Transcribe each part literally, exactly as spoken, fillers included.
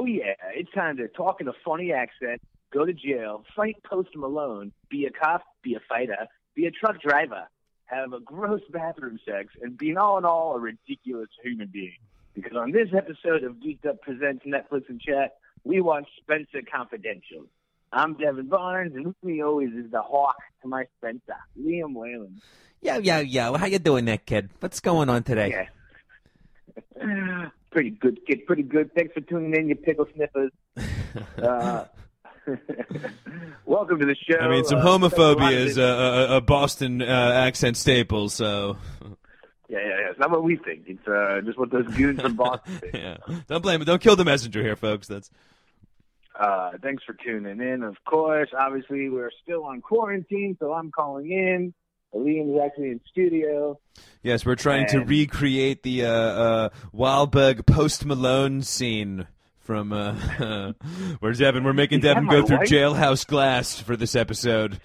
oh yeah, it's time to talk in a funny accent, go to jail, fight Post Malone, be a cop, be a fighter, be a truck driver, have a gross bathroom sex, and be an all in all a ridiculous human being. Because on this episode of Geeked Up Presents Netflix and Chat, we watch Spenser Confidential. I'm Devin Barnes, and with me always is the hawk to my Spenser, Liam Whalen. Yo, yo, yo. How you doing there, kid? What's going on today? Yeah. Pretty good, kid. Pretty good. Thanks for tuning in, you pickle sniffers. uh, welcome to the show. I mean, some homophobia uh, is a, a, a Boston uh, accent staple, so... Yeah, yeah, yeah. It's not what we think. It's uh, just what those goons from Boston think. Yeah. Don't blame it. Don't kill the messenger here, folks. That's. Uh, thanks for tuning in, of course. Obviously, we're still on quarantine, so I'm calling in. Liam is actually in studio. Yes, we're trying and... to recreate the uh, uh, Wahlberg Post Malone scene from uh, where's Devin? We're making Devin go through wife? jailhouse glass for this episode.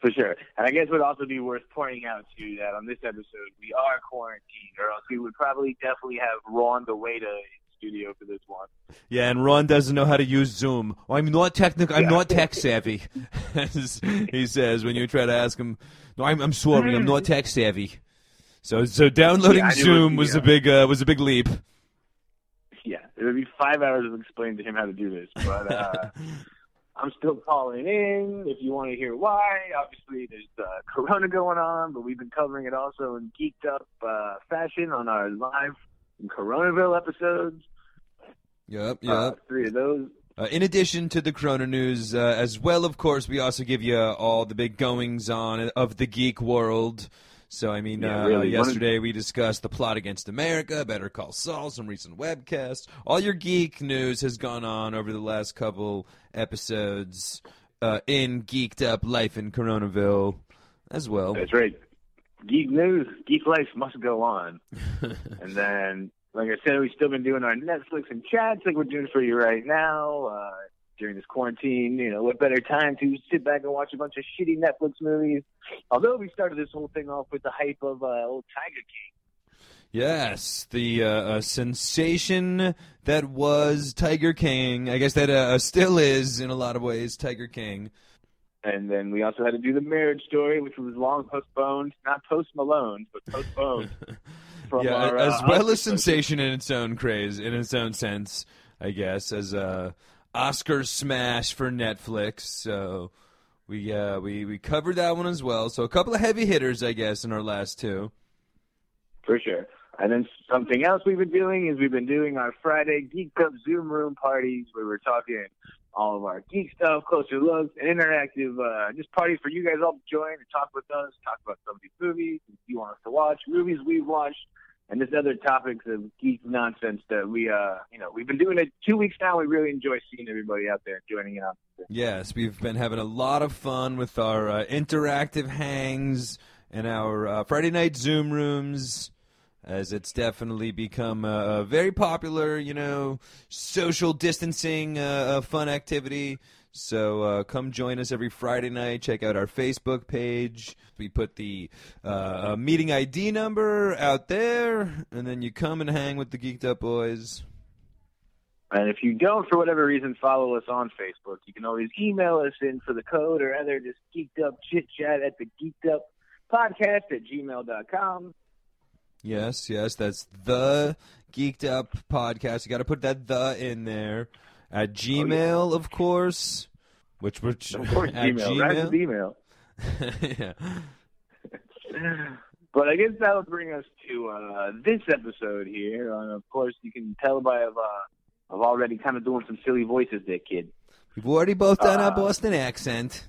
For sure. And I guess it would also be worth pointing out, too, that on this episode, we are quarantined, or else we would probably definitely have Ron the waiter in studio for this one. Yeah, and Ron doesn't know how to use Zoom. Oh, I'm not technical. I'm yeah. not tech savvy, as he says when you try to ask him. No, I'm, I'm sorry. I'm not tech savvy. So, so downloading yeah, Zoom was yeah. a big uh, was a big leap. Yeah, it would be five hours of explaining to him how to do this, but. Uh, I'm still calling in. If you want to hear why, obviously there's uh, Corona going on, but we've been covering it also in geeked up uh, fashion on our live Coronaville episodes. Yep, yep. Uh, three of those. Uh, in addition to the Corona news, uh, as well, of course, we also give you uh, all the big goings-on of the geek world. So, I mean, yeah, uh, really. yesterday One... we discussed The Plot Against America, Better Call Saul, some recent webcasts. All your geek news has gone on over the last couple episodes uh, in Geeked Up Life in Coronaville as well. That's right. Geek news, geek life must go on. And then, like I said, we've still been doing our Netflix and chats like we're doing for you right now. Uh, during this quarantine, you know, what better time to sit back and watch a bunch of shitty Netflix movies? Although we started this whole thing off with the hype of uh, old Tiger King. Yes, the uh, uh, sensation that was Tiger King. I guess that uh, still is, in a lot of ways, Tiger King. And then we also had to do the Marriage Story, which was long postponed. Not Post Malone, but postponed. from yeah, our, as uh, well as sensation in its own craze, in its own sense, I guess, as a... Uh, Oscar smash for Netflix, so we uh, we we covered that one as well. So a couple of heavy hitters, I guess, in our last two. For sure. And then something else we've been doing is we've been doing our Friday Geek Up Zoom Room parties where we're talking all of our geek stuff, closer looks, and interactive uh, just parties for you guys all to join and talk with us, talk about some of these movies you want us to watch, movies we've watched. And there's other topics of geek nonsense that we, uh, you know, we've been doing it two weeks now. We really enjoy seeing everybody out there joining in. Yes, we've been having a lot of fun with our uh, interactive hangs and our uh, Friday night Zoom rooms, as it's definitely become a very popular, you know, social distancing uh, fun activity. So uh, come join us every Friday night. Check out our Facebook page. We put the uh, meeting I D number out there, and then you come and hang with the Geeked Up Boys. And if you don't, for whatever reason, follow us on Facebook. You can always email us in for the code or other just geeked up chit chat at the geeked up podcast at gmail dot com. Yes, yes, that's the Geeked Up Podcast. You got to put that the in there. At Gmail, oh, yeah. of course. Which we're ch- of course, at Gmail. That's email. yeah. But I guess that'll bring us to uh, this episode here. And of course, you can tell by I've uh, already kind of doing some silly voices there, kid. We've already both done uh, our Boston accent.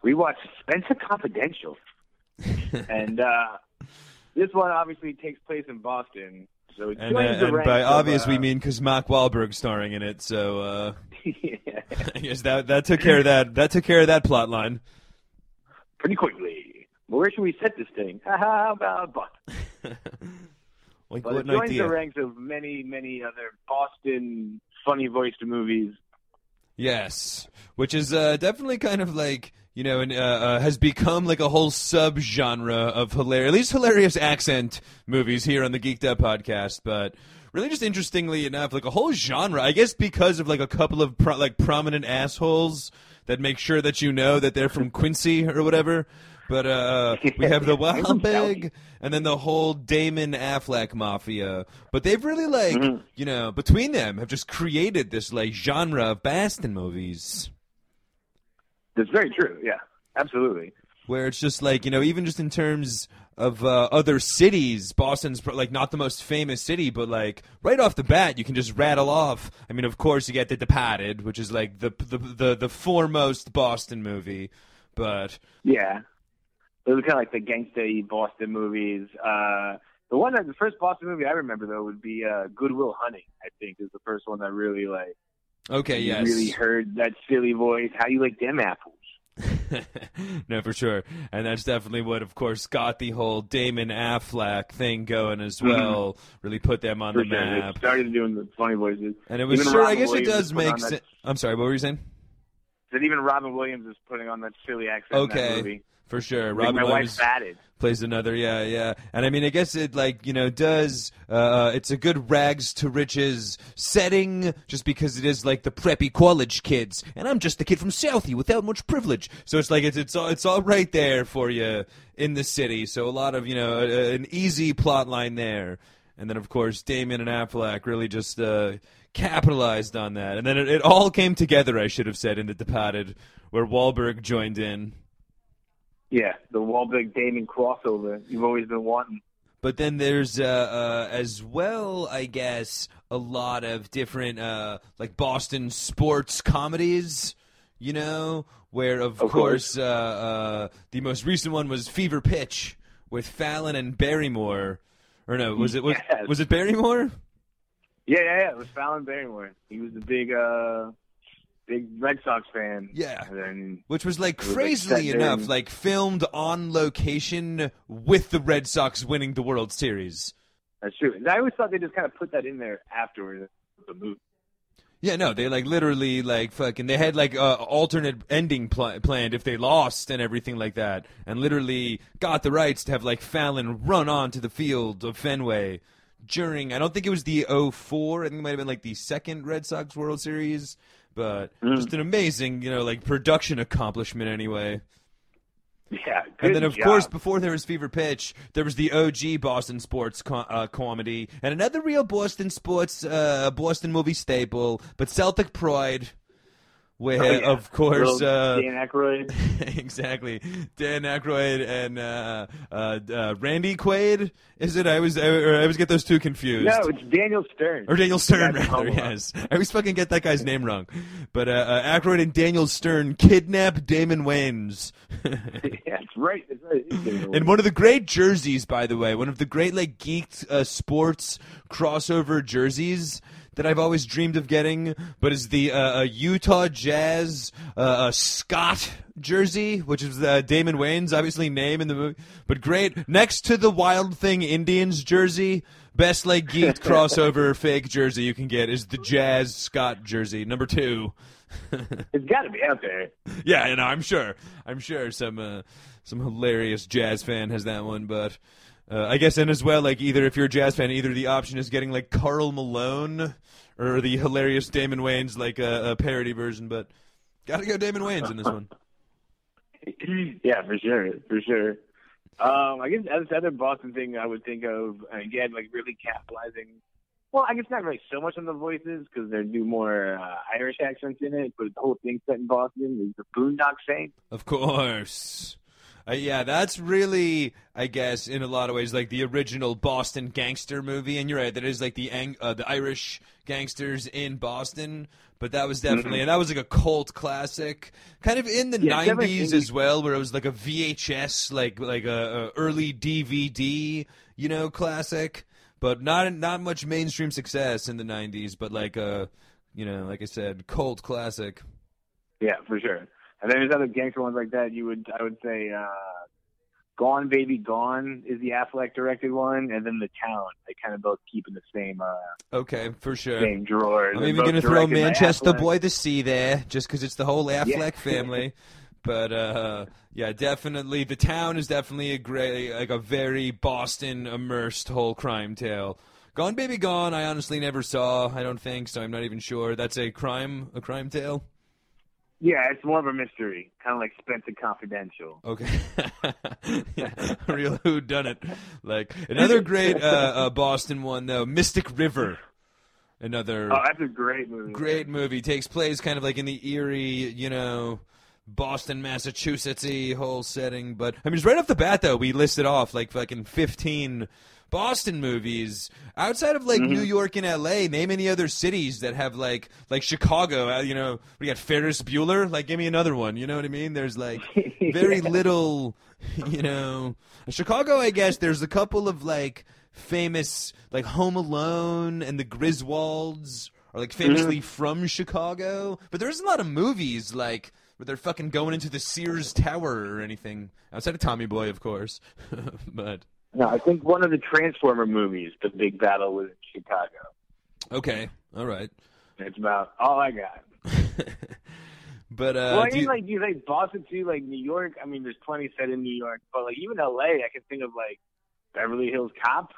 We watched Spenser Confidential. and uh, this one obviously takes place in Boston. So and, uh, and by of, obvious, uh, we mean because Mark Wahlberg's starring in it. So uh, yeah. I guess that that took care of that. That took care of that plot line pretty quickly. But where should we set this thing? How about Boston? Like, well, it joins idea. the ranks of many, many other Boston funny-voiced movies. Yes, which is uh, definitely kind of like. You know, and uh, uh, has become like a whole subgenre of hilarious, at least hilarious accent movies here on the Geeked Up Podcast. But really just interestingly enough, like a whole genre, I guess, because of like a couple of pro- like prominent assholes that make sure that you know that they're from Quincy or whatever. But uh, we have the Wahlberg and then the whole Damon Affleck mafia. But they've really, like, mm-hmm. you know, between them have just created this, like, genre of Bastin movies. That's very true, yeah. Absolutely. Where it's just, like, you know, even just in terms of uh, other cities, Boston's, like, not the most famous city, but, like, right off the bat, you can just rattle off. I mean, of course, you get The Departed, which is, like, the the the, the foremost Boston movie. But... yeah. Those are kind of like the gangsta Boston movies. Uh, the one that the first Boston movie I remember though would be uh, Good Will Hunting. I think is the first one that really like. Okay. Yes. Really heard that silly voice. How you like them apples? No, for sure. And that's definitely what, of course, got the whole Damon Affleck thing going as well. Mm-hmm. Really put them on for the sure. map. They started doing the funny voices, and it was Even sure. Robin I guess Williams it does make sense. That... I'm sorry. What were you saying? That even Robin Williams is putting on that silly accent okay. in that movie. For sure. Robin like my Williams wife batted. Plays another, yeah, yeah. And I mean, I guess it, like, you know, does, uh, it's a good rags to riches setting just because it is like the preppy college kids. And I'm just the kid from Southie without much privilege. So it's like, it's, it's, all, it's all right there for you in the city. So a lot of, you know, a, an easy plot line there. And then, of course, Damon and Affleck really just uh, capitalized on that. And then it, it all came together, I should have said, in The Departed, where Wahlberg joined in. Yeah, the Wahlberg-Damon crossover you've always been wanting. But then there's, uh, uh, as well, I guess, a lot of different, uh, like, Boston sports comedies, you know, where, of, of course, course. Uh, uh, the most recent one was Fever Pitch with Fallon and Barrymore. Or no, was it was, yes. was it Barrymore? Yeah, yeah, yeah, it was Fallon Barrymore. He was the big... Uh... big Red Sox fan. Yeah. Then, Which was like crazily was enough, like filmed on location with the Red Sox winning the World Series. That's true. And I always thought they just kind of put that in there afterwards. The movie. Yeah, no, they like literally like fucking, they had like uh, alternate ending pl- planned if they lost and everything like that. And literally got the rights to have like Fallon run onto the field of Fenway during, I don't think it was the oh four, I think it might have been like the second Red Sox World Series. But just an amazing, you know, like production accomplishment anyway. Yeah, good And then, of job. course, before there was Fever Pitch, there was the O G Boston sports co- uh, comedy. And another real Boston sports, uh, Boston movie staple, but Celtic Pride, where, oh, yeah. of course... Uh, Dan Aykroyd. Exactly. Dan Aykroyd and uh, uh, uh, Randy Quaid, is it? I always, I, I always get those two confused. No, it's Daniel Stern. Or Daniel Stern, rather, yes. I always fucking get that guy's name wrong. But uh, uh, Aykroyd and Daniel Stern kidnap Damon Wayans. Yeah, that's right. That's right. And one of the great jerseys, by the way, one of the great, like, geeked uh, sports crossover jerseys that I've always dreamed of getting, but is the uh, Utah Jazz uh, uh, Scott jersey, which is uh, Damon Wayans' obviously name in the movie, but great next to the Wild Thing Indians jersey. Best like geeked crossover fake jersey you can get is the Jazz Scott jersey, number two. It's got to be out there. Yeah, you know, I'm sure. I'm sure some uh, some hilarious Jazz fan has that one, but. Uh, I guess, and as well, like, either if you're a Jazz fan, either the option is getting, like, Karl Malone or the hilarious Damon Wayans, like, a, a parody version, but gotta go Damon Wayans in this one. Yeah, for sure, for sure. Um, I guess that's the other Boston thing I would think of, again, like, really capitalizing. Well, I guess not really so much on the voices, because there do more uh, Irish accents in it, but the whole thing set in Boston is the Boondock Saints. Of course. Uh, yeah, that's really, I guess, in a lot of ways, like the original Boston gangster movie. And you're right, that is like the ang- uh, the Irish gangsters in Boston. But that was definitely, mm-hmm. and that was like a cult classic, kind of in the yeah, nineties as well, where it was like a V H S, like like a, a early D V D, you know, classic. But not not much mainstream success in the nineties, but like a, you know, like I said, cult classic. Yeah, for sure. And then there's other gangster ones like that. You would, I would say, uh, Gone Baby Gone is the Affleck directed one, and then The Town. They kind of both keep in the same. Uh, okay, for sure. Same drawers. I'm even gonna throw Manchester by the Sea there, just because it's the whole Affleck yeah. family. But uh, yeah, definitely, The Town is definitely a great, like a very Boston immersed whole crime tale. Gone Baby Gone, I honestly never saw, I don't think, so I'm not even sure. That's a crime, a crime tale? Yeah, it's more of a mystery, kind of like Spenser Confidential. Okay. Yeah, real whodunit. Like, another great uh, uh, Boston one, though, Mystic River. Another oh, that's a great movie. Great movie. Takes place kind of like in the eerie, you know, Boston, Massachusetts-y whole setting. But, I mean, just right off the bat, though, we listed off like fucking fifteen Boston movies. Outside of, like, mm-hmm. New York and L A, name any other cities that have, like, like Chicago, you know, we got Ferris Bueller. Like, give me another one, you know what I mean? There's, like, very yeah. little, you know. Chicago, I guess, there's a couple of, like, famous, like, Home Alone and The Griswolds are, like, famously mm-hmm. from Chicago. But there's a lot of movies, like, where they're fucking going into the Sears Tower or anything. Outside of Tommy Boy, of course. But... No, I think one of the Transformer movies, the big battle was in Chicago. Okay, all right. That's about all I got. But uh, well, I mean, you... like you like Boston too, like New York. I mean, there's plenty set in New York, but like even L A, I can think of like Beverly Hills Cop.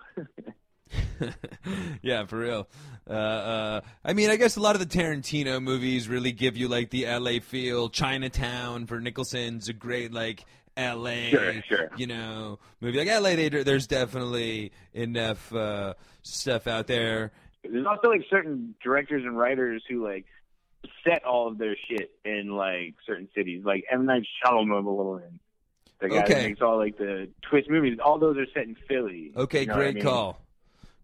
Yeah, for real. Uh, uh, I mean, I guess a lot of the Tarantino movies really give you like the L A feel. Chinatown for Nicholson's a great like. L A, sure, sure. You know, movie like L A. They, there's definitely enough uh, stuff out there. There's also like certain directors and writers who like set all of their shit in like certain cities, like M. Night Shyamalan, Balloon. The guy okay. that makes all like the twist movies. All those are set in Philly. Okay, you know great I mean? call.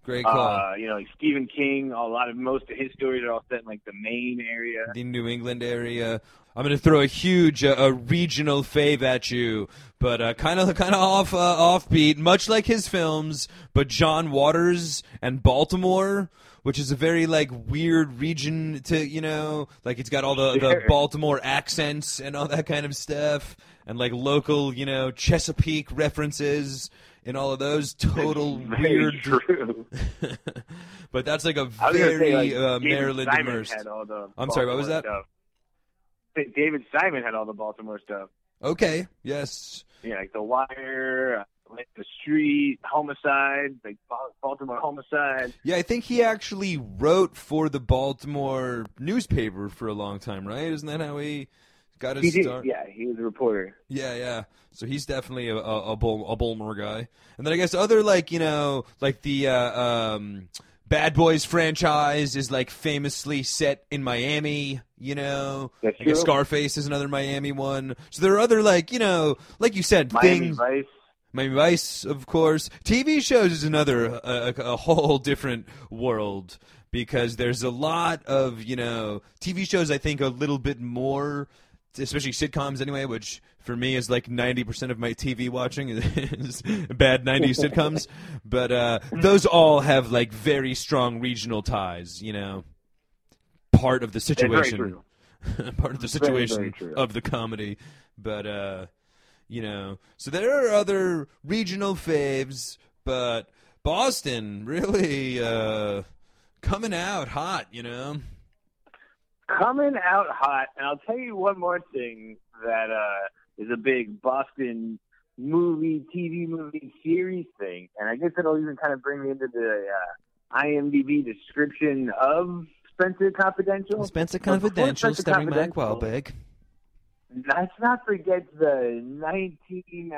Great call. Uh, you know, like Stephen King, a lot of most of his stories are all set in like the Maine area, the New England area. I'm gonna throw a huge uh, a regional fave at you, but kind of kind of off uh, offbeat, much like his films. But John Waters and Baltimore, which is a very like weird region to you know, like it's got all the, the Baltimore accents and all that kind of stuff, and like local you know Chesapeake references and all of those total that's weird. True. But that's like a very say, like, uh, Maryland immersed. I'm sorry, what was that? Stuff. David Simon had all the Baltimore stuff. Okay, yes. Yeah, like The Wire, like The Street, Homicide, like Baltimore Homicide. Yeah, I think he actually wrote for the Baltimore newspaper for a long time, right? Isn't that how he got his he start? Did. Yeah, he was a reporter. Yeah, yeah. So he's definitely a, a, a, Bul- a Baltimore guy. And then I guess other, like, you know, like the... Uh, um, Bad Boys franchise is, like, famously set in Miami, you know? That's true. Scarface is another Miami one. So there are other, like, you know, like you said, Miami things. Vice. Miami Vice, of course. T V shows is another, uh, a whole different world because there's a lot of, you know, T V shows I think a little bit more, especially sitcoms anyway, which for me is like ninety percent of my T V watching is bad nineties sitcoms. But uh, those all have like very strong regional ties, you know, part of the situation, part of the situation very, very of the comedy. But, uh, you know, so there are other regional faves, but Boston really uh, coming out hot, you know. Coming out hot, and I'll tell you one more thing that uh, is a big Boston movie, T V movie series thing, and I guess it'll even kind of bring me into the uh, IMDb description of Spenser Confidential. Spenser Confidential, starring Mark Wahlberg. Let's not forget the nineteen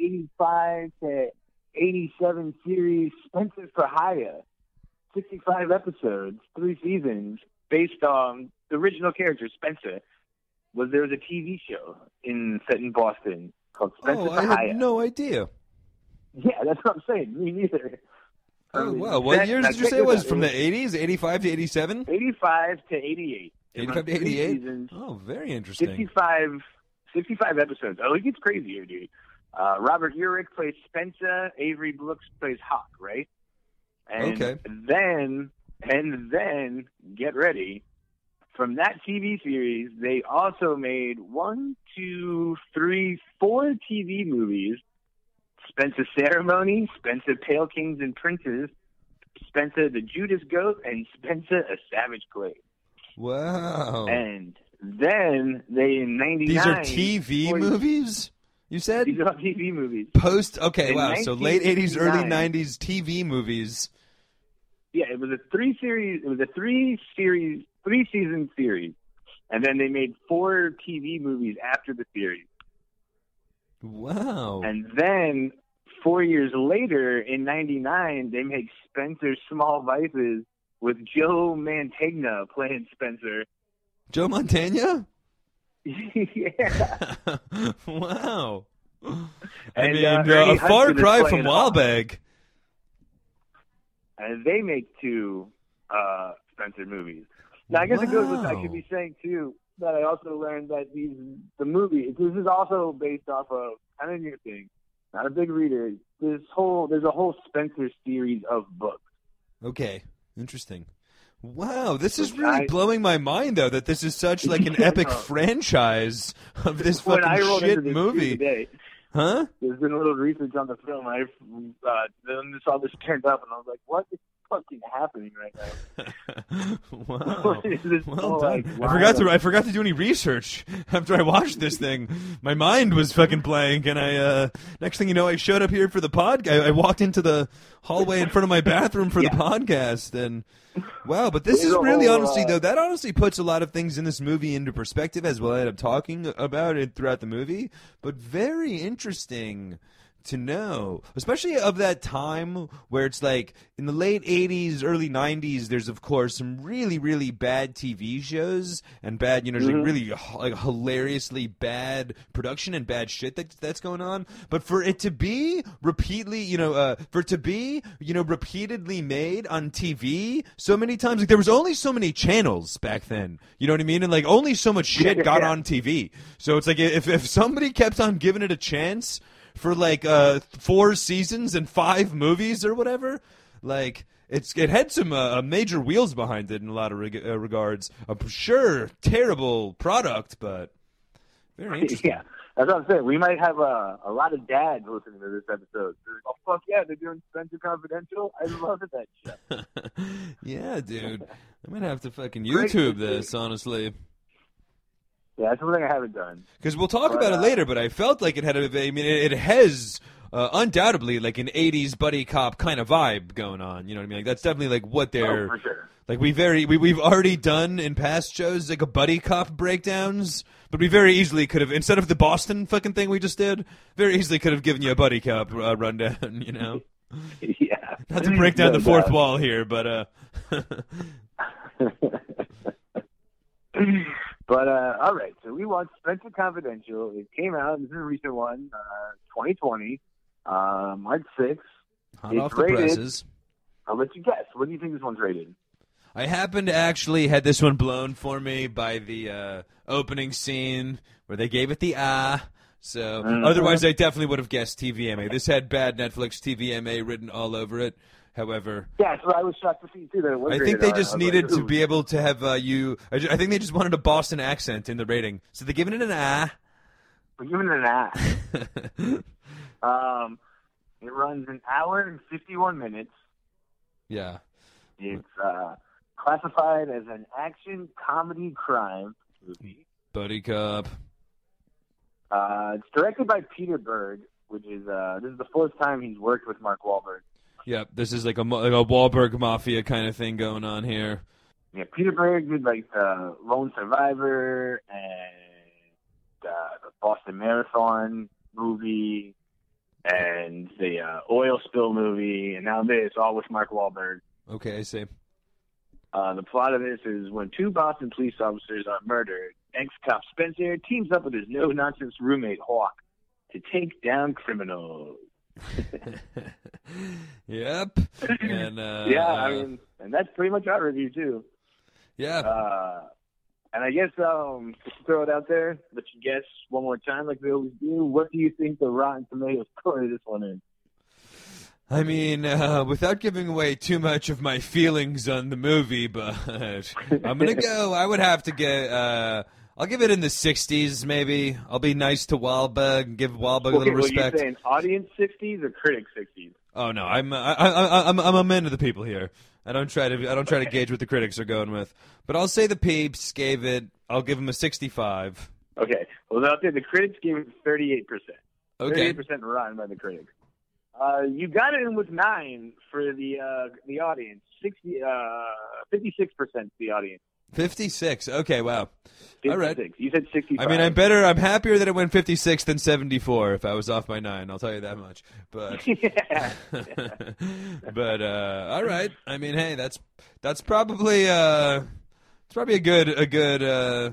eighty-five to eighty-seven series Spenser For Hire, sixty-five episodes, three seasons. Based on the original character, Spenser, was there was a T V show in set in Boston called Spenser For Hire. Oh, I had no idea. Yeah, that's what I'm saying. Me neither. Oh, um, wow. What that, years did you say it was? Out. From the eighties? eighty-five to eighty-seven? eighty-five to eighty-eight. eighty-five to eighty-eight? Oh, very interesting. sixty-five, sixty-five episodes. Oh, it gets crazier, dude. Uh, Robert Urich plays Spenser. Avery Brooks plays Hawk, right? And okay. then... And then, get ready, from that T V series, they also made one, two, three, four T V movies. Spenser Ceremony, Spenser Pale Kings and Princes, Spenser the Judas Goat, and Spenser A Savage Clay. Wow. And then, they in ninety-nine... These are T V forty, movies? You said? These are T V movies. Post, okay, in wow, so late eighties, early nineties T V movies... yeah, it was a three series. It was a three series, three season series, and then they made four T V movies after the series. Wow! And then four years later, in ninety-nine, they make Spenser Small Vices with Joe Mantegna playing Spenser. Joe Mantegna? Yeah. Wow. I and, mean, uh, uh, a far cry from Wahlberg. And they make two uh, Spenser movies. Now, I guess wow. it goes with, I should be saying, too, that I also learned that these the movie, this is also based off of, kind of new thing, not a big reader, this whole, there's a whole Spenser series of books. Okay, interesting. Wow, this is really I, blowing my mind, though, that this is such like an epic franchise of this fucking I rolled shit into this movie. Today, huh? There's been a little research on the film. I uh, then this all just turned up, and I was like, "What is fucking happening right now?" Wow. Well done. Like, I forgot to I forgot to do any research after I watched this thing. My mind was fucking blank, and I uh, next thing you know, I showed up here for the podcast. I walked into the hallway in front of my bathroom for yeah. the podcast, and. Wow, but this is really honestly, though, that honestly puts a lot of things in this movie into perspective as we'll end up talking about it throughout the movie. But very interesting to know, especially of that time where it's like in the late eighties, early nineties, there's, of course, some really, really bad T V shows and bad, you know, mm-hmm. like really like hilariously bad production and bad shit that that's going on. But for it to be repeatedly, you know, uh, for it to be, you know, repeatedly made on T V so many times, like there was only so many channels back then, you know what I mean? And like only so much shit got yeah. on T V. So it's like if, if somebody kept on giving it a chance for like uh, four seasons and five movies or whatever, like it's it had some uh, major wheels behind it in a lot of reg- uh, regards. I'm sure terrible product, but very interesting. Yeah, that's what I'm saying. We might have a a lot of dads listening to this episode. They're like, oh fuck yeah, they're doing Spenser Confidential. I love that shit. Yeah, dude, I might have to fucking YouTube this honestly. Yeah, that's something I haven't done. Because we'll talk but, about it later, but I felt like it had a, I mean, it has uh, undoubtedly like an eighties buddy cop kind of vibe going on. You know what I mean? Like that's definitely like what they're. Oh, for sure. Like we very we we've already done in past shows like a buddy cop breakdowns, but we very easily could have instead of the Boston fucking thing we just did, very easily could have given you a buddy cop uh, rundown. You know? Yeah. Not to break down no the fourth doubt. wall here, but. uh But, uh, all right, so we watched Spenser Confidential. It came out, this is a recent one, uh, twenty twenty, uh, March sixth. Hot it's off the rated. presses. I'll let you guess. What do you think this one's rated? I happened to actually had this one blown for me by the uh, opening scene where they gave it the ah. So mm-hmm. Otherwise, I definitely would have guessed T V M A. This had bad Netflix T V M A written all over it. However, yeah, so I was shocked to see too that it was I think they just needed like, to be able to have uh, you. I, just, I think they just wanted a Boston accent in the rating, so they're giving it an ah. We're giving it an ah. um, it runs an hour and fifty-one minutes. Yeah, it's uh, classified as an action comedy crime movie. Buddy cop. Uh, it's directed by Peter Berg, which is uh, this is the fourth time he's worked with Mark Wahlberg. Yeah, this is like a, like a Wahlberg Mafia kind of thing going on here. Yeah, Peter Berg did like the Lone Survivor and uh, the Boston Marathon movie and the uh, oil spill movie and now this, all with Mark Wahlberg. Okay, I see. Uh, the plot of this is when two Boston police officers are murdered, ex-cop Spenser teams up with his no-nonsense roommate Hawk to take down criminals. Yep. And, uh, yeah, I mean, and that's pretty much our review too. Yeah. Uh, and I guess um, just to throw it out there, let you guess one more time, like we always do. What do you think the Rotten Tomatoes score of this one is? I mean, uh, without giving away too much of my feelings on the movie, but I'm gonna go. I would have to get. Uh, I'll give it in the sixties, maybe. I'll be nice to Wahlberg and give Wahlberg okay, a little well, respect. Are you saying audience sixties or critic sixties? Oh no, I'm I, I, I'm I'm a man of the people here. I don't try to I don't try okay. to gauge what the critics are going with. But I'll say the peeps gave it. I'll give them a sixty-five. Okay. Well, out there, the critics gave it thirty-eight percent. Okay. Thirty-eight percent rotten by the critics. Uh, you got it in with nine for the uh, the audience. Sixty, uh, fifty-six percent the audience. Fifty-six. Okay, wow. fifty-six. All right. You said sixty-five. I mean, I'm better. I'm happier that it went fifty-six than seventy-four. If I was off by nine, I'll tell you that much. But, yeah. but uh, all right. I mean, hey, that's that's probably uh, it's probably a good a good uh,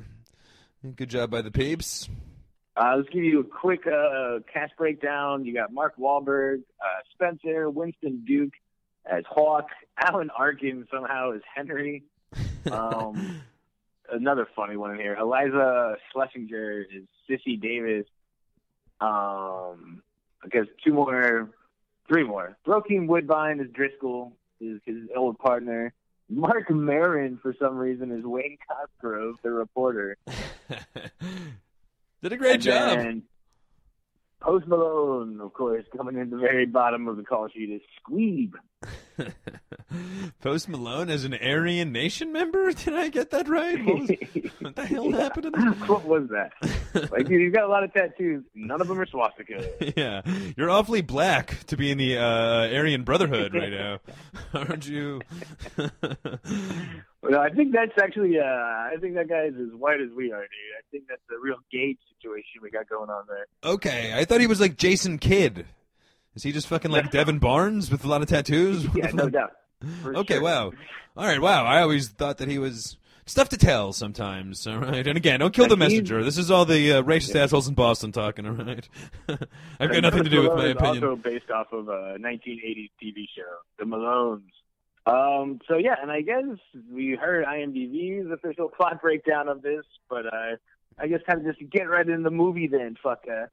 good job by the peeps. Uh, let's give you a quick uh, cast breakdown. You got Mark Wahlberg, uh, Spenser, Winston Duke as Hawk, Alan Arkin somehow as Henry. Um, another funny one in here. Eliza Schlesinger is Sissy Davis. Um, I guess two more, three more. Brokeen Woodbine is Driscoll, is his old partner. Marc Maron, for some reason, is Wayne Cosgrove, the reporter. Did a great and job. And Post Malone, of course, coming in the very bottom of the call sheet is Squeeb. Post Malone as an Aryan Nation member? Did I get that right? What, was, what the hell yeah. happened to this? What was that? Like, dude, you've got a lot of tattoos. None of them are swastika. Yeah. You're awfully black to be in the uh, Aryan Brotherhood right now. Aren't you? Well, I think that's actually, uh, I think that guy is as white as we are, dude. I think that's the real gauge situation we got going on there. Okay. I thought he was like Jason Kidd. Is he just fucking like Devin Barnes with a lot of tattoos? Yeah, no doubt. For okay, sure. Wow. All right, wow. I always thought that he was stuff to tell sometimes, all right? And again, don't kill the messenger. This is all the uh, racist yeah. assholes in Boston talking, all right? I've got nothing to do with my opinion. It's also based off of a nineteen eighties T V show, The Malones. Um, so, yeah, and I guess we heard IMDb's official plot breakdown of this, but uh, I guess kind of just get right in the movie then, fuck uh.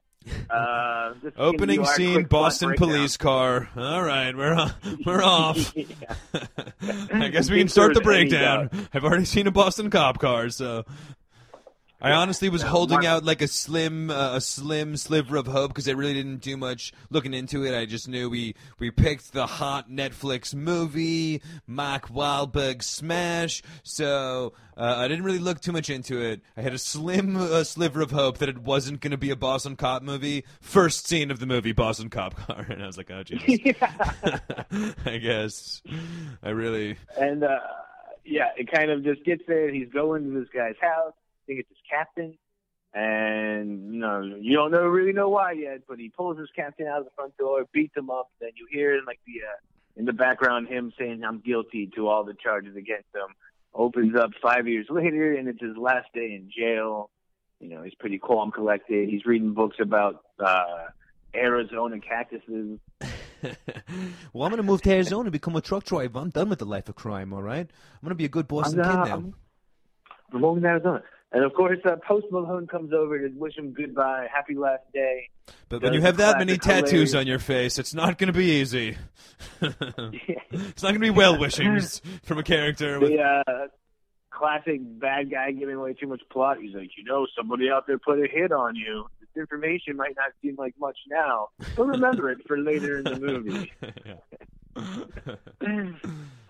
Uh, Opening scene, Boston police car. All right, we're on, we're off. I guess we can start the breakdown. I've already seen a Boston cop car, so I honestly was holding out like a slim, uh, a slim sliver of hope because I really didn't do much looking into it. I just knew we we picked the hot Netflix movie, Mark Wahlberg smash. So. Uh, I didn't really look too much into it. I had a slim uh, sliver of hope that it wasn't going to be a Boston cop movie. First scene of the movie, Boston cop car, and I was like, oh Jesus. Yeah. I guess I really. And uh, yeah, it kind of just gets there. He's going to this guy's house. I think it's his captain, and you know you don't know really know why yet, but he pulls his captain out of the front door, beats him up. Then you hear in like the uh, in the background him saying, "I'm guilty to all the charges against him." Opens up five years later, and it's his last day in jail. You know, he's pretty calm, collected. He's reading books about uh, Arizona cactuses. Well, I'm going to move to Arizona and become a truck driver. I'm done with the life of crime, all right? I'm going to be a good Boston I'm, kid now. I'm, I'm going to Arizona. And, of course, uh, Post Malone comes over to wish him goodbye. Happy last day. But when you have that many tattoos hilarious. on your face, it's not going to be easy. It's not going to be well-wishings from a character. With... The uh, classic bad guy giving away too much plot. He's like, you know, somebody out there put a hit on you. This information might not seem like much now, but remember it for later in the movie.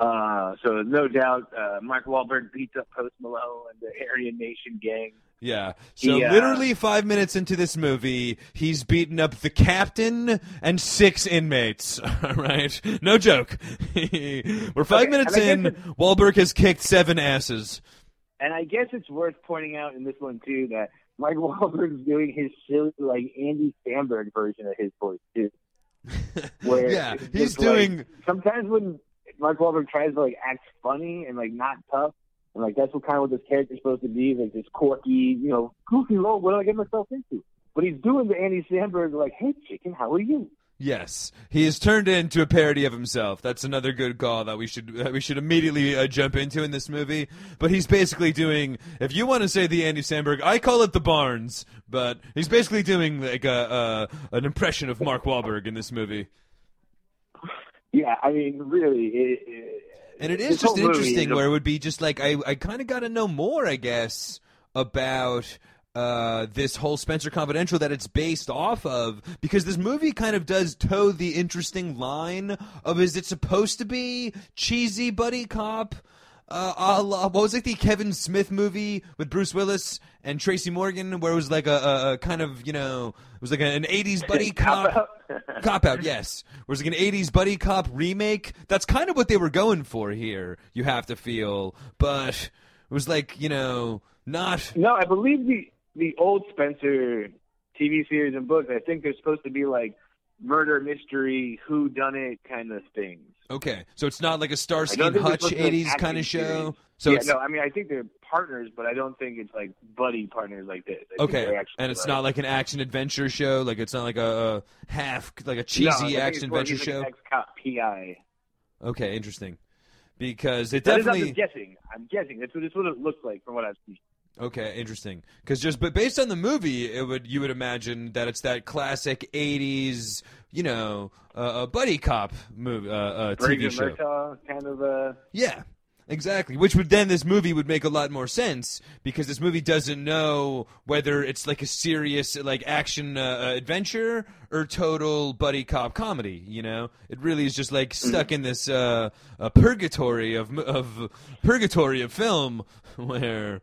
uh, so no doubt, uh, Mark Wahlberg beats up Post Malone and the Aryan Nation gang. Yeah. So he, uh, literally five minutes into this movie, he's beaten up the captain and six inmates. All right, no joke. We're five okay, minutes in. Wahlberg has kicked seven asses. And I guess it's worth pointing out in this one too that Mark Wahlberg's doing his silly, like Andy Samberg version of his voice too. Where yeah, he's doing. Like, sometimes when Mark Wahlberg tries to like act funny and like not tough, and like that's what kind of what this character's supposed to be, like this quirky, you know, goofy role. What do I get myself into? But he's doing the Andy Samberg, like, "Hey, chicken, how are you?" Yes, he has turned into a parody of himself. That's another good call that we should that we should immediately uh, jump into in this movie. But he's basically doing, if you want to say the Andy Samberg, I call it the Barnes, but he's basically doing like a, a an impression of Mark Wahlberg in this movie. Yeah, I mean, really, it, it, and it is just interesting where it would be just like I I kind of got to know more, I guess, about. Uh, this whole Spenser Confidential that it's based off of, because this movie kind of does toe the interesting line of, is it supposed to be cheesy buddy cop? Uh, a la, what was it, the Kevin Smith movie with Bruce Willis and Tracy Morgan, where it was like a, a, a kind of, you know, it was like an eighties buddy cop. Cop Out, yes. Was like an eighties buddy cop remake. That's kind of what they were going for here, you have to feel. But it was like, you know, not... No, I believe the, the old Spenser T V series and books, I think they're supposed to be like murder mystery, whodunit kind of things. Okay, so it's not like a Starsky and Hutch eighties kind of show? So yeah, no, I mean, I think they're partners, but I don't think it's like buddy partners like this. I okay, and it's like, not like an action-adventure show? Like it's not like a, a half, like a cheesy no, action-adventure show? Like ex-cop P I. Okay, interesting. Because it that definitely... Is I'm guessing. I'm guessing. That's what, that's what it looks like from what I've seen. Okay, interesting. Because just, but based on the movie, it would you would imagine that it's that classic eighties, you know, uh, buddy cop movie, uh, uh, T V show. Murtaugh kind of a... Yeah. Exactly, which would then this movie would make a lot more sense because this movie doesn't know whether it's like a serious like action uh, adventure or total buddy cop comedy. You know, it really is just like stuck in this uh, a purgatory of of purgatory of film where.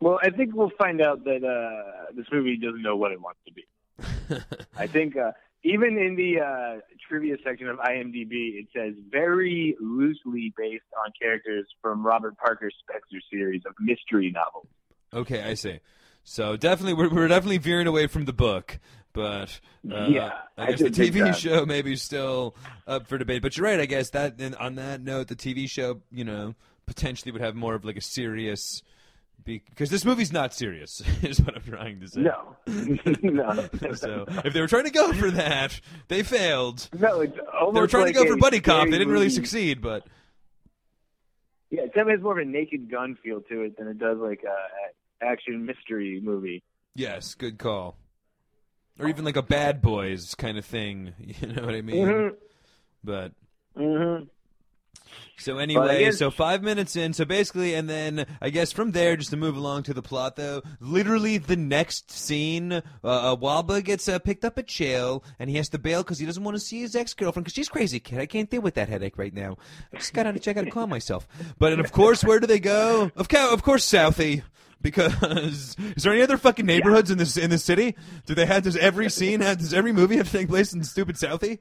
Well, I think we'll find out that uh, this movie doesn't know what it wants to be. I think. Uh, Even in the uh, trivia section of I M D B, it says very loosely based on characters from Robert Parker's Spenser series of mystery novels. Okay, I see. So definitely, we're, we're definitely veering away from the book, but uh, yeah, I guess I the T V show maybe is still up for debate. But you're right, I guess that on that note, the T V show, you know, potentially would have more of like a serious. Because this movie's not serious, is what I'm trying to say. No. no. So if they were trying to go for that, they failed. No, it's almost They were trying like to go for buddy cop. Movie. They didn't really succeed, but... Yeah, it definitely has more of a Naked Gun feel to it than it does like a action mystery movie. Yes, good call. Or even like a Bad Boys kind of thing. You know what I mean? Mm-hmm. But... Mm-hmm. So anyway, guess, so five minutes in, so basically, and then I guess from there, just to move along to the plot, though, literally the next scene, uh, uh, Wahlberg gets uh, picked up at jail, and he has to bail because he doesn't want to see his ex-girlfriend because she's crazy, kid. I can't deal with that headache right now. I just got out of check. I got to calm myself. But, and of course, where do they go? Of, co- of course, Southie. Because is there any other fucking neighborhoods yeah. in this in the city? Do they have, does every scene, have, does every movie have to take place in stupid Southie?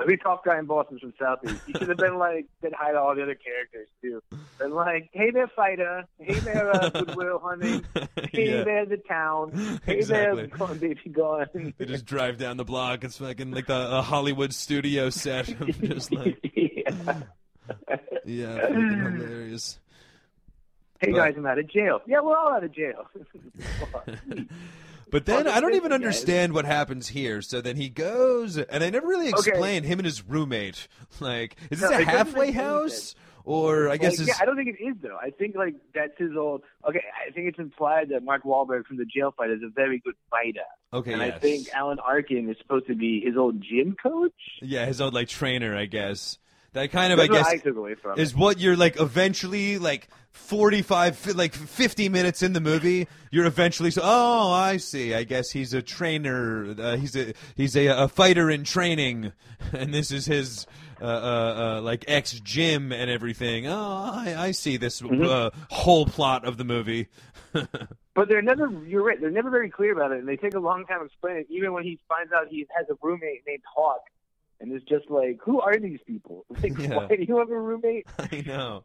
Every top guy in Boston's from Southeast. He should have been like, said hi to all the other characters, too. Been like, hey there, Fighter. Hey there, uh, Good Will Hunting. Hey yeah. there, The Town. Hey exactly. there, Gone Baby Gone. They just drive down the block. It's fucking like the a Hollywood studio set of just like. yeah. yeah, fucking hilarious. Hey, but... guys, I'm out of jail. Yeah, we're all out of jail. But then I don't even understand what happens here. So then he goes, and I never really explained okay. him and his roommate. Like, is this no, a halfway house? Or I guess like, it's... Yeah, I don't think it is, though. I think, like, that's his old... Okay, I think it's implied that Mark Wahlberg from The Jail Fight is a very good fighter. Okay, And yes. I think Alan Arkin is supposed to be his old gym coach? Yeah, his old, like, trainer, I guess. That kind of, that's I guess, what I took away from is it. What you're, like, eventually, like... forty-five, like fifty minutes in the movie, you're eventually so. Oh, I see. I guess he's a trainer. Uh, he's a he's a, a fighter in training, and this is his uh, uh, uh, like ex gym and everything. Oh, I, I see this mm-hmm. uh, whole plot of the movie. But they're never. You're right. They're never very clear about it, and they take a long time to explain it. Even when he finds out he has a roommate named Hawk, and it's just like, who are these people? Like, yeah. Why do you have a roommate? I know.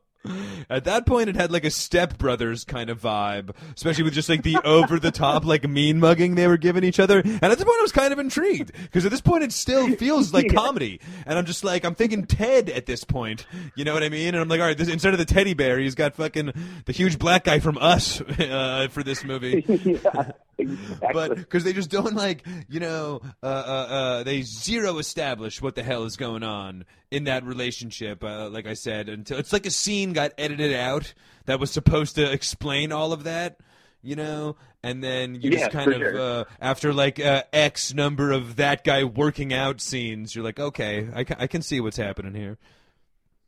At that point, it had like a Step Brothers kind of vibe, especially with just like the over-the-top like mean mugging they were giving each other. And at this point, I was kind of intrigued because at this point, it still feels like yeah. comedy. And I'm just like, I'm thinking Ted at this point. You know what I mean? And I'm like, all right, this, instead of the teddy bear, he's got fucking the huge black guy from Us uh, for this movie. Yeah, exactly. But because they just don't like, you know, uh, uh, uh, they zero establish what the hell is going on in that relationship. Uh, like I said, until it's like a scene got edited out that was supposed to explain all of that, you know, and then you yeah, just kind of sure. uh, after like uh, X number of that guy working out scenes, you're like, okay, I, ca- I can see what's happening here.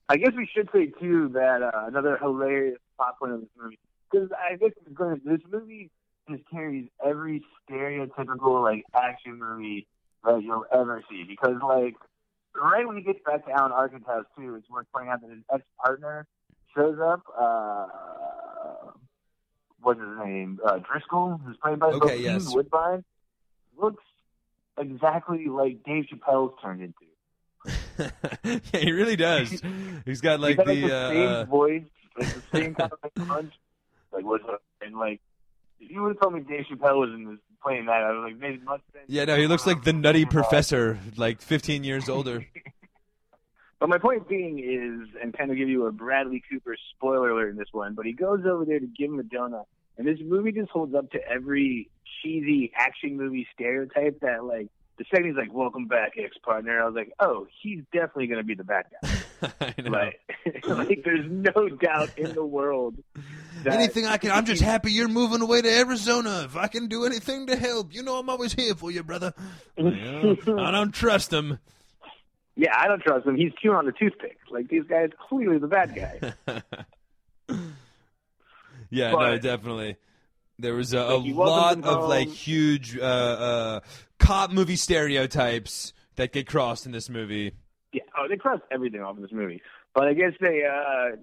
I guess we should say too that uh, another hilarious plot point of this movie, because I think this movie just carries every stereotypical like action movie that you'll ever see, because like right when he gets back to Alan Arkin's house too, it's worth pointing out that his ex-partner shows up, uh, what's his name, uh, Driscoll, who's played by okay, yes. Woodbine, looks exactly like Dave Chappelle's turned into. Yeah, he really does. He's got like he's got, the, like, the uh, same voice, like the same kind of like punch. Like what's up? And like, if you would have told me Dave Chappelle was in this, playing that, I was like, maybe much. Yeah, no, he looks like the Nutty Professor, like fifteen years older. But my point being is, and kind of give you a Bradley Cooper spoiler alert in this one, but he goes over there to give him a donut. And this movie just holds up to every cheesy action movie stereotype that, like, the second he's like, welcome back, ex-partner, I was like, oh, he's definitely going to be the bad guy. I know. Like, like, there's no doubt in the world. Anything I can, I'm just happy you're moving away to Arizona. If I can do anything to help, you know I'm always here for you, brother. Yeah. I don't trust him. Yeah, I don't trust him. He's chewing on the toothpick. Like, these guys clearly the bad guy. Yeah, but, no, definitely. There was a, a lot of home. like huge uh, uh, cop movie stereotypes that get crossed in this movie. Yeah, oh, they cross everything off in this movie. But I guess they uh,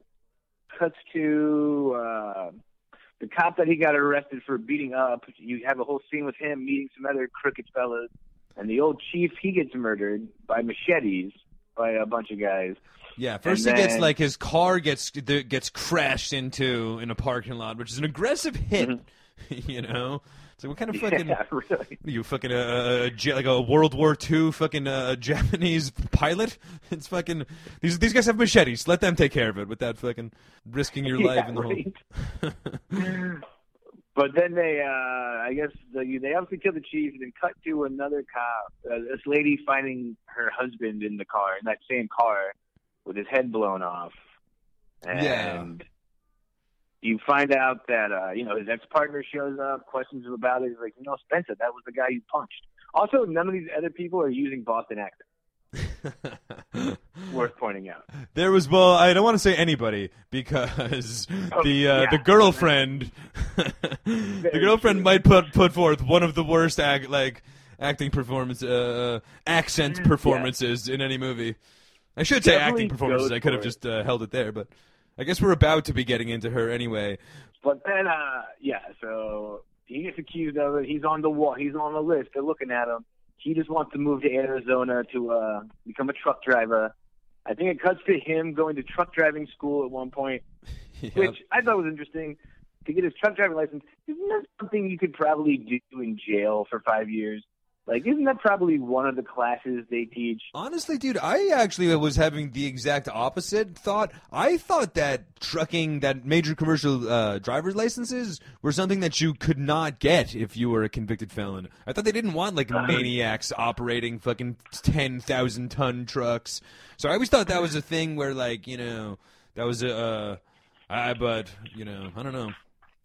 cuts to uh, the cop that he got arrested for beating up. You have a whole scene with him meeting some other crooked fellas. And the old chief, he gets murdered by machetes by a bunch of guys. Yeah, first and he then, gets, like, his car gets gets crashed into in a parking lot, which is an aggressive hit, mm-hmm. you know? It's like, what kind of fucking... Yeah, really. You fucking, uh, like a World War Two fucking uh, Japanese pilot? It's fucking... These these guys have machetes. Let them take care of it without fucking risking your yeah, life in the right. whole... But then they, uh, I guess, the, they obviously kill the chief and then cut to another cop, uh, this lady finding her husband in the car, in that same car, with his head blown off. And yeah. you find out that, uh, you know, his ex-partner shows up, questions him about it. He's like, you know, Spenser, that was the guy you punched. Also, none of these other people are using Boston accents. Worth pointing out. There was well, I don't want to say anybody because oh, the uh, yeah. the girlfriend, the girlfriend true. might put put forth one of the worst act, like acting performance uh, accent performances yeah. in any movie. I should say Definitely acting performances. I could have it. just uh, held it there, but I guess we're about to be getting into her anyway. But then, uh, yeah. So he gets accused of it. He's on the wall. He's on the list. They're looking at him. He just wants to move to Arizona to uh, become a truck driver. I think it cuts to him going to truck driving school at one point, yep. which I thought was interesting. To get his truck driving license, isn't that something you could probably do in jail for five years? Like, isn't that probably one of the classes they teach? Honestly, dude, I actually was having the exact opposite thought. I thought that trucking, that major commercial uh, driver's licenses were something that you could not get if you were a convicted felon. I thought they didn't want, like, uh-huh. maniacs operating fucking ten thousand ton trucks. So I always thought that was a thing where, like, you know, that was a, uh, I, but, you know, I don't know.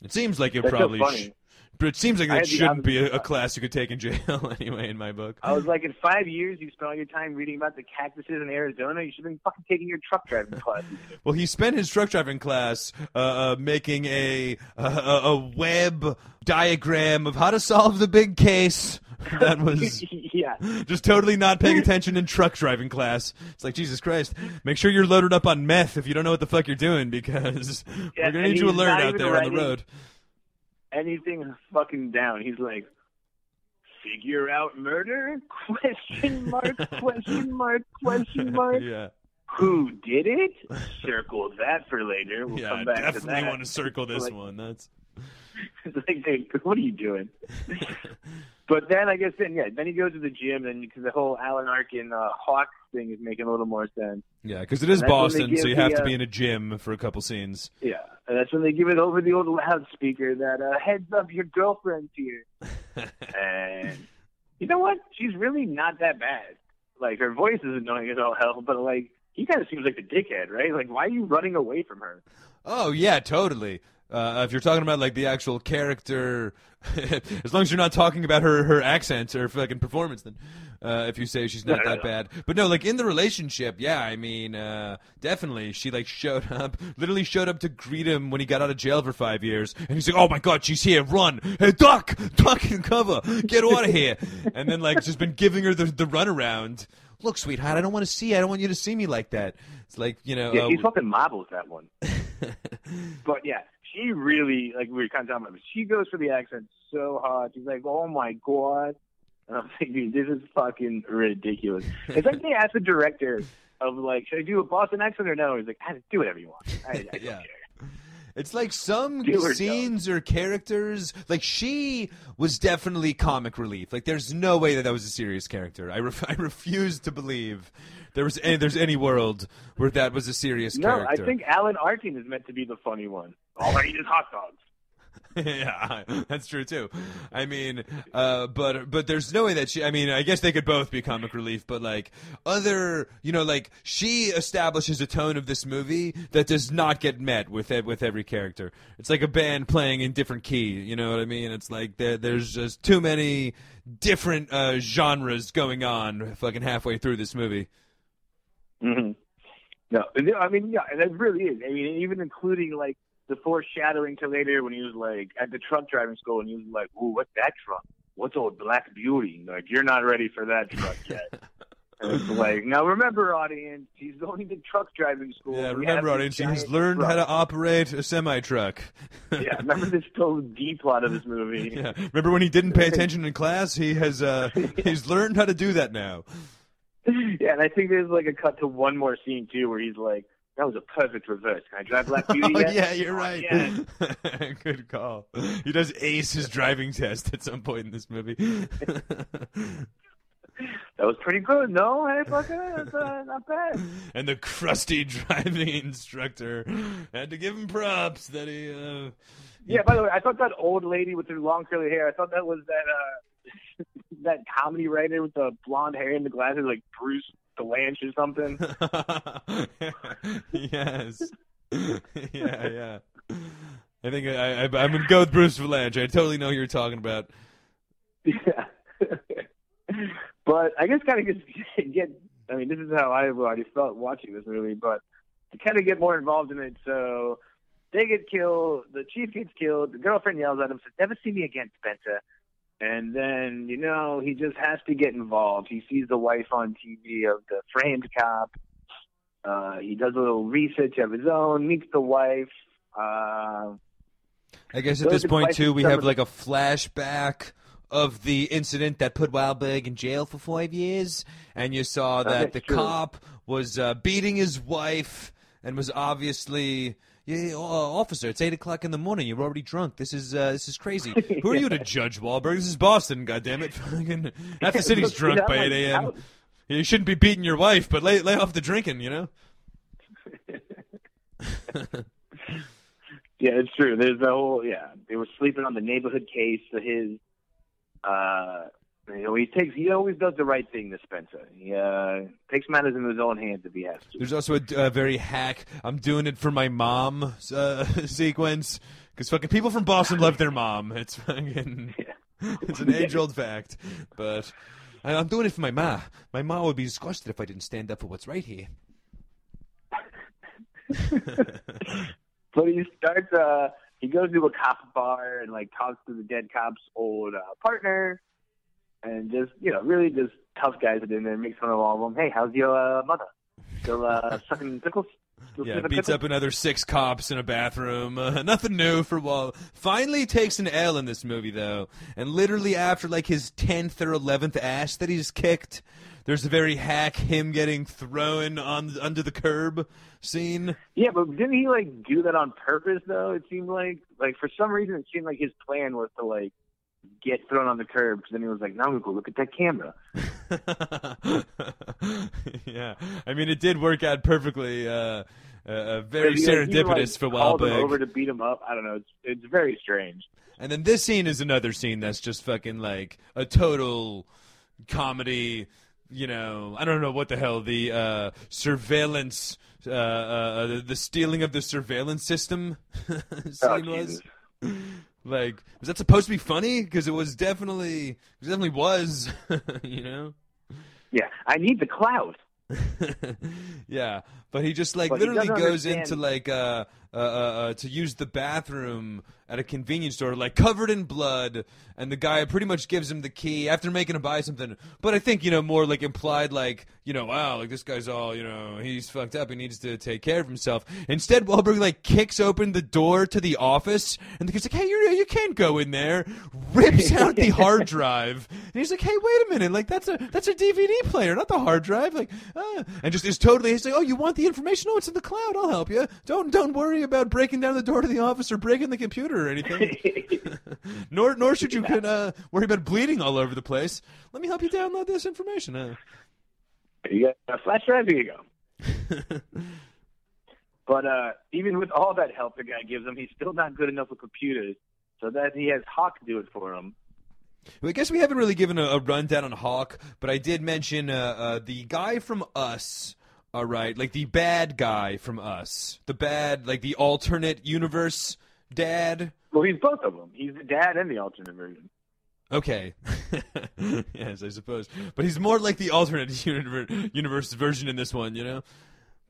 It seems like it That's probably... So funny. But it seems like that shouldn't be a, a class you could take in jail anyway, in my book. I was like, in five years, you spent all your time reading about the cactuses in Arizona. You should have been fucking taking your truck driving class. Well, he spent his truck driving class uh, uh, making a, a, a web diagram of how to solve the big case. That was yeah. just totally not paying attention in truck driving class. It's like, Jesus Christ, make sure you're loaded up on meth if you don't know what the fuck you're doing, because yeah, we're going to need you to learn out there writing- on the road. Anything fucking down. He's like, figure out murder? Question mark, question mark, question mark. Yeah. Who did it? Circle that for later. We'll yeah, come back to that. Yeah, definitely want to circle this like, one. That's like, hey, what are you doing? But then, I guess, then, yeah, then he goes to the gym, and because the whole Alan Arkin uh, Hawk thing is making a little more sense. Yeah, because it is Boston, so you the, have to be in a gym for a couple scenes. Yeah, and that's when they give it over the old loudspeaker that, uh, heads up, your girlfriend's here. And you know what? She's really not that bad. Like, her voice is annoying as all hell, but, like, he kind of seems like the dickhead, right? Like, why are you running away from her? Oh, yeah, totally. Uh, if you're talking about, like, the actual character, as long as you're not talking about her, her accent or fucking performance, then uh, if you say she's not no, that no. bad. But no, like, in the relationship, yeah, I mean, uh, definitely. She, like, showed up, literally showed up to greet him when he got out of jail for five years. And he's like, oh, my God, she's here. Run. Hey, duck. Duck and cover. Get out of here. And then, like, just been giving her the, the runaround. Look, sweetheart, I don't want to see you. I don't want you to see me like that. It's like, you know. Yeah, he's uh, fucking marbles, that one. But, yeah. She really, like we were kind of talking about, but she goes for the accent so hard. She's like, oh, my God. And I'm thinking, this is fucking ridiculous. It's like they asked the director of, like, should I do a Boston accent or no? He's like, I do whatever you want. I, I don't yeah. care. It's like some do scenes or, or characters, like she was definitely comic relief. Like there's no way that that was a serious character. I, ref- I refuse to believe there was any, there's any world where that was a serious no, character. No, I think Alan Arkin is meant to be the funny one. All I eat is hot dogs. Yeah, that's true too. I mean, uh, but but there's no way that she. I mean, I guess they could both be comic relief, but like other, you know, like she establishes a tone of this movie that does not get met with with every character. It's like a band playing in different key. You know what I mean? It's like there, there's just too many different uh, genres going on fucking halfway through this movie. Mm-hmm. No, I mean, yeah, that really is. I mean, even including like. The foreshadowing to later when he was like at the truck driving school and he was like, ooh, what's that truck? What's old Black Beauty? Like, you're not ready for that truck yet. And it's like, now remember, audience, he's going to truck driving school. Yeah, remember, audience, he's learned truck. how to operate a semi-truck. Yeah, remember this total D-plot of this movie. Yeah, remember when he didn't pay attention in class? He has uh, he's learned how to do that now. Yeah, and I think there's like a cut to one more scene, too, where he's like, that was a perfect reverse. Can I drive Black Beauty yet? Oh, yeah, you're right. Oh, yeah. Good call. He does ace his driving test at some point in this movie. That was pretty good. No, hey, fucker, that's uh, not bad. And the crusty driving instructor had to give him props that he... Uh, he... Yeah, by the way, I thought that old lady with her long curly hair, I thought that was that, uh, that comedy writer with the blonde hair and the glasses, like Bruce... the Lanch or something. Yes. Yeah, yeah. I think I, I, I'm going to go with Bruce Valanche. I totally know who you're talking about. Yeah. But I guess kind of get, get, I mean, this is how I already felt watching this movie, but to kind of get more involved in it, so they get killed, the chief gets killed, the girlfriend yells at him, says, never see me again, Spenser. And then, you know, he just has to get involved. He sees the wife on T V of the framed cop. Uh, he does a little research of his own, meets the wife. Uh, I guess at this point, too, we have like a flashback of the incident that put Wahlberg in jail for five years. And you saw that the cop was uh, beating his wife and was obviously... Yeah, officer, it's eight o'clock in the morning. You're already drunk. This is uh, this is crazy. Who are you to judge, Wahlberg? This is Boston, goddammit. Fucking half the city's drunk by eight a m. You shouldn't be beating your wife, but lay lay off the drinking, you know. Yeah, it's true. There's the whole yeah. They were sleeping on the neighborhood case. So his, uh, you know, he takes he always does the right thing. This Spenser, he uh, takes matters in his own hands if he has to. There's also a uh, very hack. I'm doing it for my mom uh, sequence because fucking people from Boston love their mom. It's fucking yeah. It's an age old fact. But I, I'm doing it for my ma. My ma would be disgusted if I didn't stand up for what's right here. But he starts. Uh, he goes to a cop bar and like talks to the dead cop's old uh, partner. And just, you know, really just tough guys that in there makes fun of all of them. Hey, how's your uh, mother? Still uh, sucking pickles? Still yeah, beats pickles? Up another six cops in a bathroom. Uh, nothing new for Wahl. Finally takes an L in this movie, though. And literally after, like, his tenth or eleventh ass that he's kicked, there's a very hack him getting thrown on under the curb scene. Yeah, but didn't he, like, do that on purpose, though? It seemed like, like, for some reason, it seemed like his plan was to, like, get thrown on the curb, because then he was like, now I'm going to go look at that camera. Yeah. I mean, it did work out perfectly. Uh, uh, very he, serendipitous he, like, for Wahlberg. He called him over to beat him up. I don't know. It's, it's very strange. And then this scene is another scene that's just fucking like a total comedy, you know, I don't know what the hell, the uh, surveillance, uh, uh, the stealing of the surveillance system scene oh, was. Like, was that supposed to be funny? Because it was definitely, it definitely was, you know? Yeah, I need the clout. Yeah, but he just, like, but literally goes understand. into, like, uh, uh, uh, uh, to use the bathroom at a convenience store, like covered in blood, and the guy pretty much gives him the key after making him buy something. But I think, you know, more like implied, like, you know, wow, like this guy's all, you know, he's fucked up, he needs to take care of himself. Instead, Wahlberg like kicks open the door to the office, and the kid's like, hey, you you can't go in there. Rips out the hard drive, and he's like, hey, wait a minute, like that's a that's a D V D player, not the hard drive, like, ah. and just is totally. He's like, oh, you want the information? Oh, it's in the cloud. I'll help you. Don't don't worry about breaking down the door to the office or breaking the computer or anything. nor nor should you yeah. uh, worry about bleeding all over the place. Let me help you download this information. Uh. You got a flash drive? Here you go. But uh, even with all that help the guy gives him, he's still not good enough with computers, so that he has Hawk do it for him. Well, I guess we haven't really given a, a rundown on Hawk, but I did mention uh, uh, the guy from Us. All right, like the bad guy from Us, the bad, like the alternate universe dad. Well, he's both of them. He's the dad and the alternate version. Okay. Yes, I suppose, but he's more like the alternate universe version in this one, you know.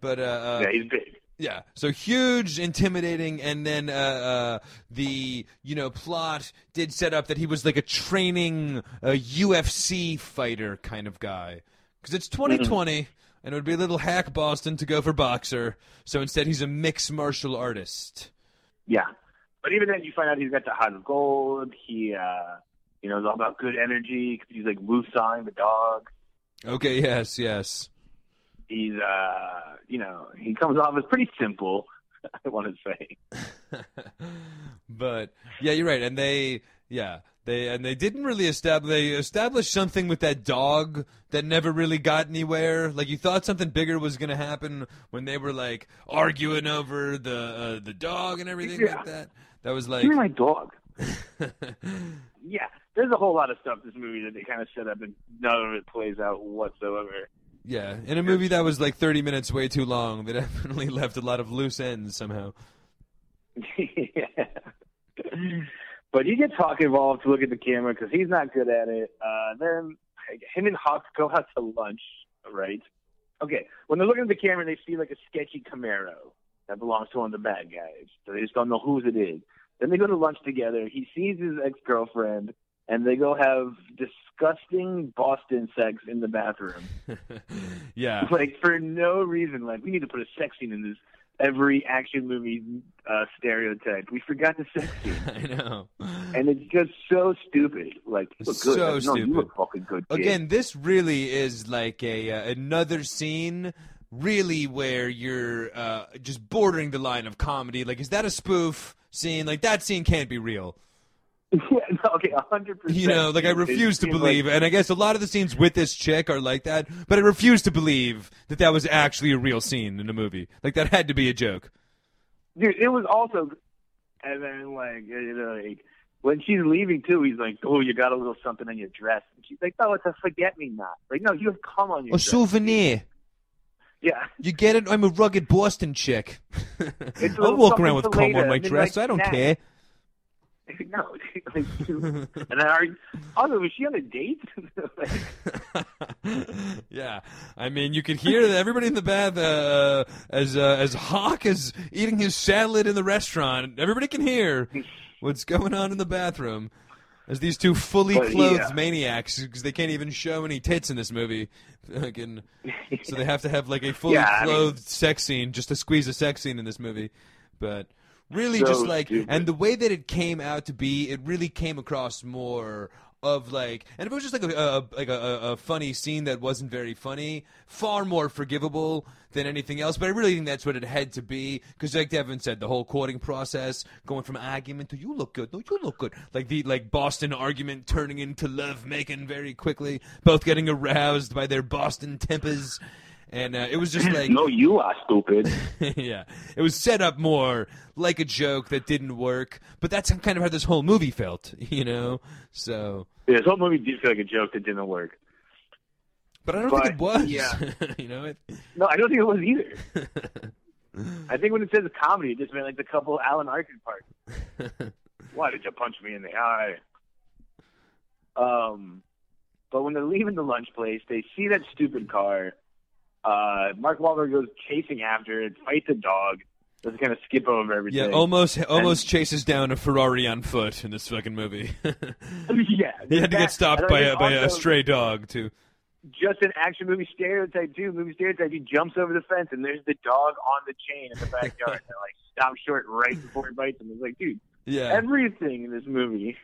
But uh, yeah, he's big. Yeah, so huge, intimidating, and then uh, uh, the, you know, plot did set up that he was like a training uh, U F C fighter kind of guy. Because it's twenty twenty, mm-hmm. and it would be a little hack Boston to go for boxer, so instead he's a mixed martial artist. Yeah, but even then you find out he's got the heart of gold, he, uh, you know, is all about good energy, he's like Wu-Sang, the dog. Okay, yes, yes. He's, uh, you know, he comes off as pretty simple, I want to say. But, yeah, you're right. And they, yeah, they and they didn't really establish, they established something with that dog that never really got anywhere. Like, you thought something bigger was going to happen when they were, like, arguing over the uh, the dog and everything yeah. like that. That was like... Give me my dog. Yeah, there's a whole lot of stuff in this movie that they kind of set up and none of it plays out whatsoever. Yeah, in a movie that was like thirty minutes way too long, they definitely left a lot of loose ends somehow. Yeah. But you get Hawk involved to look at the camera because he's not good at it. Uh, then him and Hawk go out to lunch, right? Okay, when they're looking at the camera, they see like a sketchy Camaro that belongs to one of the bad guys. So they just don't know whose it is. Then they go to lunch together. He sees his ex-girlfriend. And they go have disgusting Boston sex in the bathroom. Yeah. Like, for no reason. Like, we need to put a sex scene in this every action movie uh, stereotype. We forgot the sex scene. I know. And it's just so stupid. Like, you look good. So no, stupid. You look fucking good, kid. Again, this really is like a uh, another scene... really where you're uh, just bordering the line of comedy. Like, is that a spoof scene? Like, that scene can't be real. Yeah, no, okay, one hundred percent. You know, like, I refuse to believe, like... and I guess a lot of the scenes with this chick are like that, but I refuse to believe that that was actually a real scene in a movie. Like, that had to be a joke. Dude, it was also, and then, like, you know, like, when she's leaving, too, he's like, oh, you got a little something on your dress. And she's like, no, it's a forget-me-not. Like, no, you have cum on your a dress. A souvenir. Yeah. You get it? I'm a rugged Boston chick. I'll walk around with cum on my dress. Like, I don't nah. care. No. Like, and I already... Also, was she on a date? Yeah. I mean, you could hear everybody in the bath uh, as uh, as Hawk is eating his salad in the restaurant. Everybody can hear what's going on in the bathroom. As these two fully but, clothed yeah. maniacs, because they can't even show any tits in this movie. Fucking, so they have to have like a fully yeah, clothed I mean, sex scene just to squeeze a sex scene in this movie. But really so just like, stupid. And the way that it came out to be, it really came across more of like, and if it was just like a, a like a, a funny scene that wasn't very funny, far more forgivable than anything else. But I really think that's what it had to be, because like Devin said, the whole quoting process, going from argument to you look good, no, you look good, like the like Boston argument turning into love making very quickly, both getting aroused by their Boston tempers. And uh, it was just like... No, you are stupid. Yeah. It was set up more like a joke that didn't work, but that's kind of how this whole movie felt, you know? So... Yeah, this whole movie did feel like a joke that didn't work. But I don't but, think it was. Yeah. You know? It... No, I don't think it was either. I think when it says comedy, it just meant like the couple Alan Arkin parts. Why did you punch me in the eye? Um, But when they're leaving the lunch place, they see that stupid car... Uh, Mark Wahlberg goes chasing after it, fights a dog, Just kind of skip over everything. Yeah, almost almost and, chases down a Ferrari on foot in this fucking movie. Yeah, he had to get stopped by a, by a stray dog too. Just an action movie stereotype too. Movie stereotype. He jumps over the fence and there's the dog on the chain in the backyard. They're like, stop short right before he bites him. It's like, dude, yeah, everything in this movie.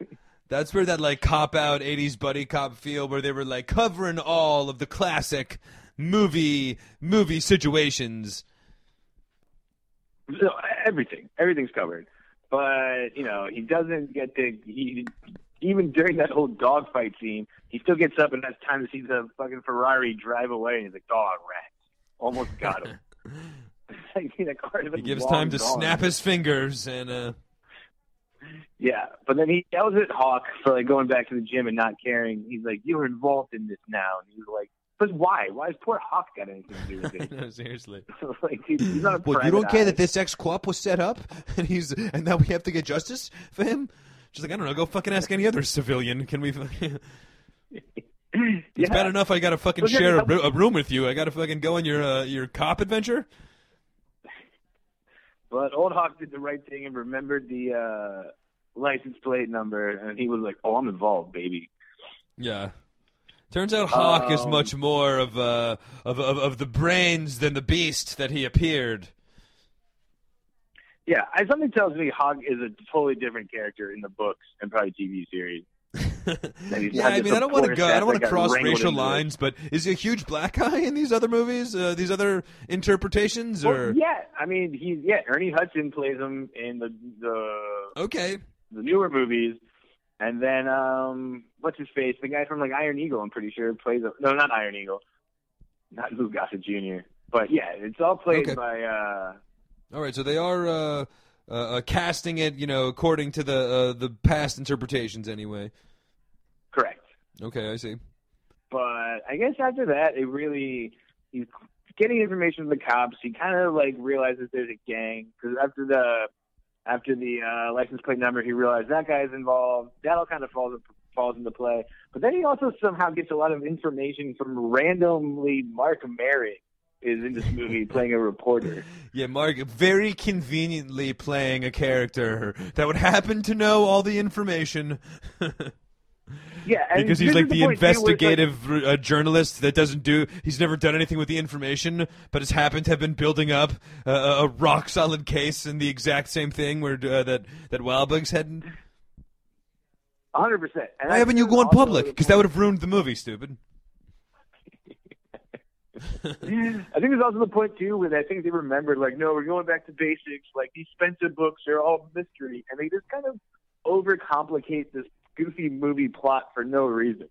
That's where that like cop out eighties buddy cop feel, where they were like covering all of the classic movie movie situations. So everything, everything's covered, but you know he doesn't get to. He even during that whole dogfight scene, he still gets up and has time to see the fucking Ferrari drive away, and he's like, "Dog rat, almost got him." He gives time to dog. snap his fingers and. uh Yeah, but then he yells at Hawk for like going back to the gym and not caring. He's like, "You were involved in this now," and he's like. But why? Why has poor Hawk got anything to do with it? No, seriously. Like, he's, he's not a well, you don't care eye. that this ex-cop was set up, and he's and now we have to get justice for him? She's like, I don't know. Go fucking ask any other civilian. Can we? It's yeah. bad enough I got to fucking Look, share a, a room with you. I got to fucking go on your uh, your cop adventure. But old Hawk did the right thing and remembered the uh, license plate number, and he was like, "Oh, I'm involved, baby." Yeah. Turns out Hawk um, is much more of, uh, of of of the brains than the beast that he appeared. Yeah, I, something tells me Hawk is a totally different character in the books and probably T V series. yeah, I mean, I don't want to go. I don't want to cross racial lines, but is he a huge black guy in these other movies? Uh, these other interpretations, or well, yeah, I mean, he's yeah. Ernie Hudson plays him in the the okay the newer movies. And then, um, what's his face? The guy from like Iron Eagle, I'm pretty sure, plays. A, no, not Iron Eagle, not Lou Gossett Junior But yeah, it's all played okay. by. Uh, all right, so they are uh, uh, casting it, you know, according to the uh, the past interpretations, anyway. Correct. Okay, I see. But I guess after that, it really he's getting information from the cops. He kind of like realizes there's a gang because after the. After the uh, license plate number, he realized that guy's involved. That all kind of falls falls into play. But then he also somehow gets a lot of information from randomly Marc Maron is in this movie playing a reporter. Yeah, Mark very conveniently playing a character that would happen to know all the information. Yeah, and because he's like the, the investigative like, uh, journalist that doesn't do. He's never done anything with the information, but has happened to have been building up uh, a rock solid case in the exact same thing where uh, that that Wahlberg's heading. One hundred percent. Why haven't you gone public? Because that would have ruined the movie, stupid. I think there's also the point too where I think they remembered, like, no, we're going back to basics. Like these Spenser books are all mystery, and they just kind of overcomplicate this. Goofy movie plot for no reason.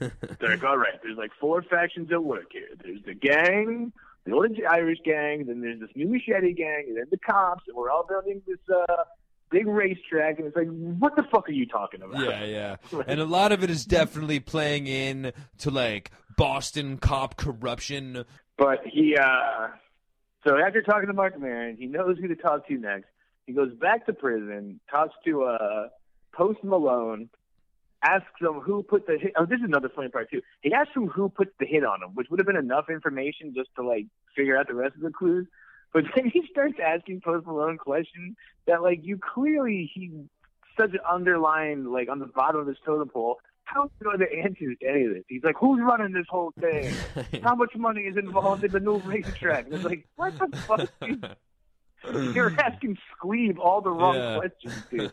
They're like, all right, there's like four factions at work here. There's the gang, the old Irish gang, then there's this new machete gang, and then the cops, and we're all building this uh, big racetrack, and it's like, what the fuck are you talking about? Yeah, yeah. Like, and a lot of it is definitely playing in to like Boston cop corruption. But he, uh, so after talking to Marc Maron, he knows who to talk to next. He goes back to prison, talks to uh, Post Malone, asks him who put the hit. Oh, this is another funny part too. He asks him who put the hit on him, which would have been enough information just to like figure out the rest of the clues. But then he starts asking Post Malone questions that like you clearly he's such an underlying like on the bottom of his totem pole. How do you know the answers to any of this? He's like, who's running this whole thing? How much money is involved in the new racetrack? And it's like, what the fuck? Dude? You're asking Squeeb all the wrong yeah. questions, dude.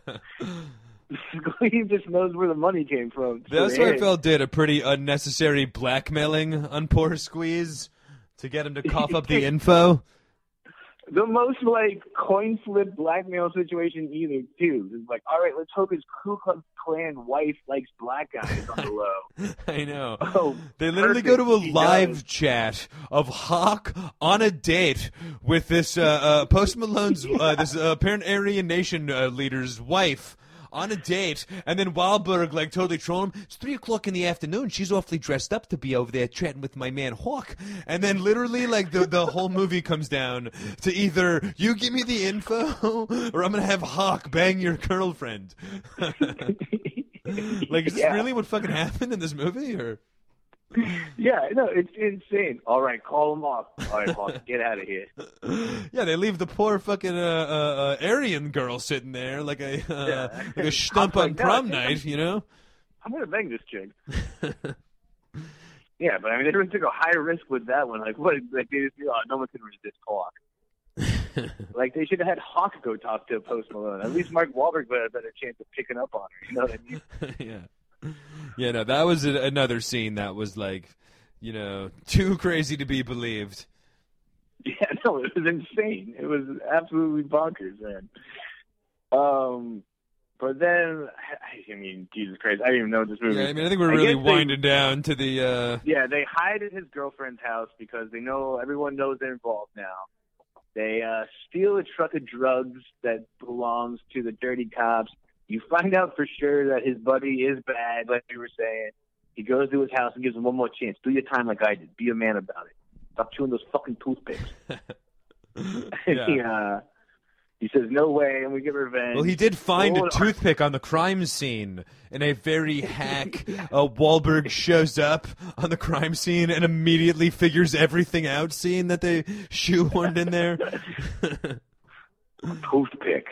He just knows where the money came from. That's why I felt did a pretty unnecessary blackmailing on poor Squeeze to get him to cough up the info. The most like coin flip blackmail situation either too. It's like, all right, let's hope his Ku Klux Klan wife likes black guys on the low. I know. Oh, they literally perfect. go to a he live knows. chat of Hawk on a date with this uh, uh, Post Malone's yeah. uh, this uh, apparent Aryan Nation uh, leader's wife. On a date, and then Wahlberg, like, totally trolling him. It's three o'clock in the afternoon. She's awfully dressed up to be over there chatting with my man Hawk. And then literally, like, the, the whole movie comes down to either you give me the info or I'm going to have Hawk bang your girlfriend. Like, is yeah. this really what fucking happened in this movie? Or Yeah, no, it's insane. All right, call them off. All right, boss, get out of here. Yeah, they leave the poor fucking uh, uh, Aryan girl sitting there like a uh, yeah. like a stump on like, prom no, night, I'm, you know? I'm going to bang this chick. Yeah, but I mean, they really took a high risk with that one. Like, what? Like, they just, oh, no one can resist Hawk. Like, they should have had Hawk go talk to Post Malone. At least Mark Wahlberg would have had a better chance of picking up on her. You know what I mean? Yeah. Yeah, no, that was a, another scene that was like, you know, too crazy to be believed. Yeah, no, it was insane. It was absolutely bonkers, man. Um, but then, I, I mean, Jesus Christ, I didn't even know this movie. Yeah, I mean, I think we're I really winding they, down to the. Uh... Yeah, they hide at his girlfriend's house because they know everyone knows they're involved now. They uh, steal a truck of drugs that belongs to the dirty cops. You find out for sure that his buddy is bad, like you were saying. He goes to his house and gives him one more chance. Do your time like I did. Be a man about it. Stop chewing those fucking toothpicks. Yeah. he, uh, he says, no way, and we get revenge. Well, he did find oh, a toothpick on the crime scene. In a very hack, uh, Wahlberg shows up on the crime scene and immediately figures everything out scene that they shoehorned in there. Toothpick.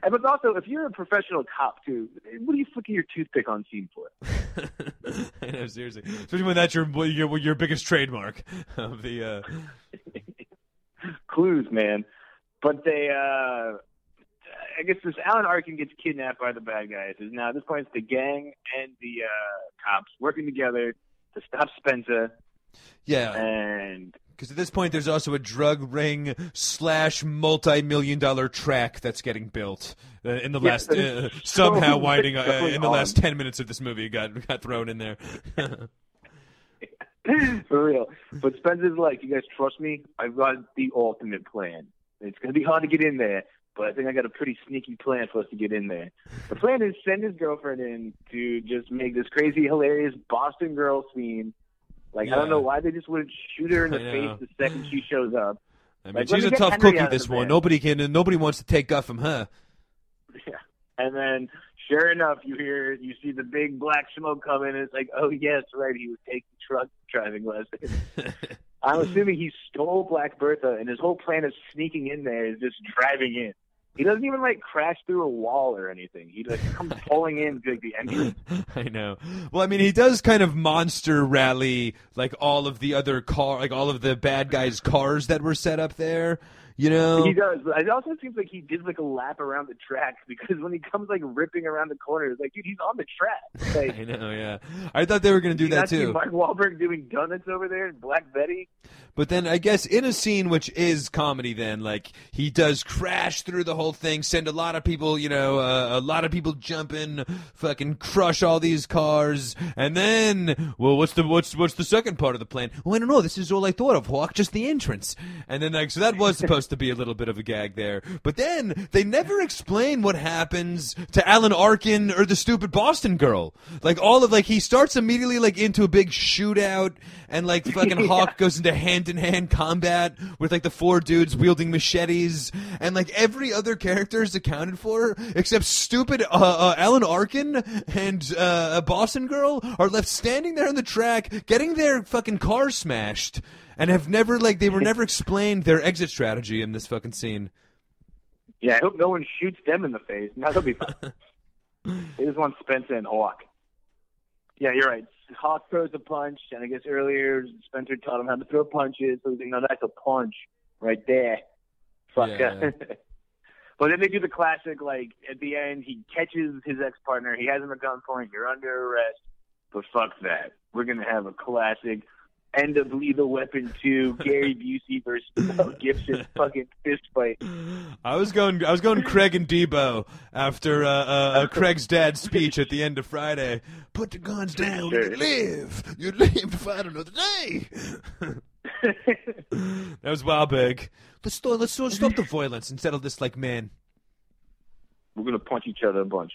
And but also, if you're a professional cop, too, what are you flicking your toothpick on scene for? I know, seriously. Especially when that's your your, your biggest trademark of the uh... clues, man. But they, uh, I guess, this Alan Arkin gets kidnapped by the bad guys. Now at this point, it's the gang and the uh, cops working together to stop Spenser. Yeah. And. Because at this point, there's also a drug ring slash multi-million dollar track that's getting built uh, in the yeah, last uh, so somehow winding uh, in the on. last ten minutes of this movie got got thrown in there. For real, but Spenser's like, "You guys trust me? I've got the ultimate plan. It's gonna be hard to get in there, but I think I got a pretty sneaky plan for us to get in there. The plan is send his girlfriend in to just make this crazy, hilarious Boston girl scene." Like, yeah. I don't know why they just wouldn't shoot her in the face the second she shows up. I mean, like, she's a tough Henry cookie, this one. Nobody can, nobody wants to take guff from her. Yeah. And then, sure enough, you hear, you see the big black smoke coming, and it's like, oh, yes, right, he was taking truck driving lessons. I'm assuming he stole Black Bertha, and his whole plan of sneaking in there is just driving in. He doesn't even, like, crash through a wall or anything. He, like, comes pulling in to, like, the entrance. I know. Well, I mean, he does kind of monster rally, like, all of the other car, like, all of the bad guys' cars that were set up there, you know? He does. But it also seems like he did, like, a lap around the track because when he comes, like, ripping around the corner, it's like, dude, he's on the track. Like, I know, yeah. I thought they were going to do that, too. Mark Wahlberg doing donuts over there and Black Betty. But then I guess in a scene which is comedy then, like, he does crash through the whole thing, send a lot of people, you know, uh, a lot of people jumping, fucking crush all these cars, and then, well, what's the what's what's the second part of the plan? Well, I don't know, this is all I thought of, Hawk, just the entrance. And then, like, so that was supposed to be a little bit of a gag there. But then they never explain what happens to Alan Arkin or the stupid Boston girl. Like, all of, like, he starts immediately, like, into a big shootout, and, like, fucking Hawk yeah. goes into hand in hand combat with like the four dudes wielding machetes, and like every other character is accounted for except stupid uh, uh, Alan Arkin and uh, a Boston girl are left standing there on the track getting their fucking car smashed and have never like they were never explained their exit strategy in this fucking scene. Yeah, I hope no one shoots them in the face. No, they'll be fine. They just want Spenser and Hawk. Yeah, you're right. Hawk throws a punch, and I guess earlier Spenser taught him how to throw punches, so he's like, no, that's a punch right there. Fuck. Yeah. But then they do the classic, like, at the end, he catches his ex-partner, he has him at gunpoint, you're under arrest, but fuck that. We're going to have a classic end of Lethal Weapon two, Gary Busey versus Mel Gibson fucking fist fight. I was going, I was going Craig and Debo after uh, uh, Craig's dad's speech at the end of Friday. Put the guns down. Sure. You live. You live to fight another day. That was Wahlberg. Let's let's stop the violence and settle this like men. We're gonna punch each other a bunch.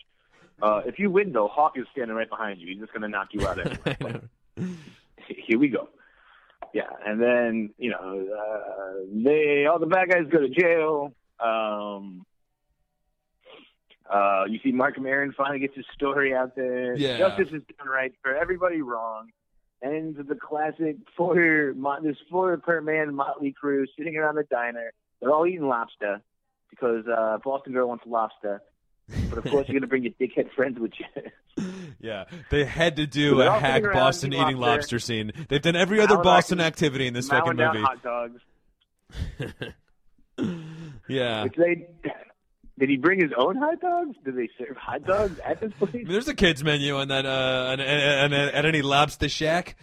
Uh, if you win, though, Hawk is standing right behind you. He's just gonna knock you out. Anyway. Here we go. Yeah, and then, you know, uh, they all the bad guys go to jail. Um, uh, you see Marc Maron finally gets his story out there. Yeah. Justice is done right for everybody wrong. ends with the classic four, this four per man motley crew sitting around the diner. They're all eating lobster because uh, Boston girl wants lobster. But of course, you're gonna bring your dickhead friends with you. Yeah, they had to do a hack Boston eating, eating lobster. lobster scene. They've done every other Alan Boston Arkin, activity in this fucking movie. Hot dogs. Yeah. Which they, did he bring his own hot dogs? Do they serve hot dogs at this place? There's a kids menu on that. Uh, at any lobster shack.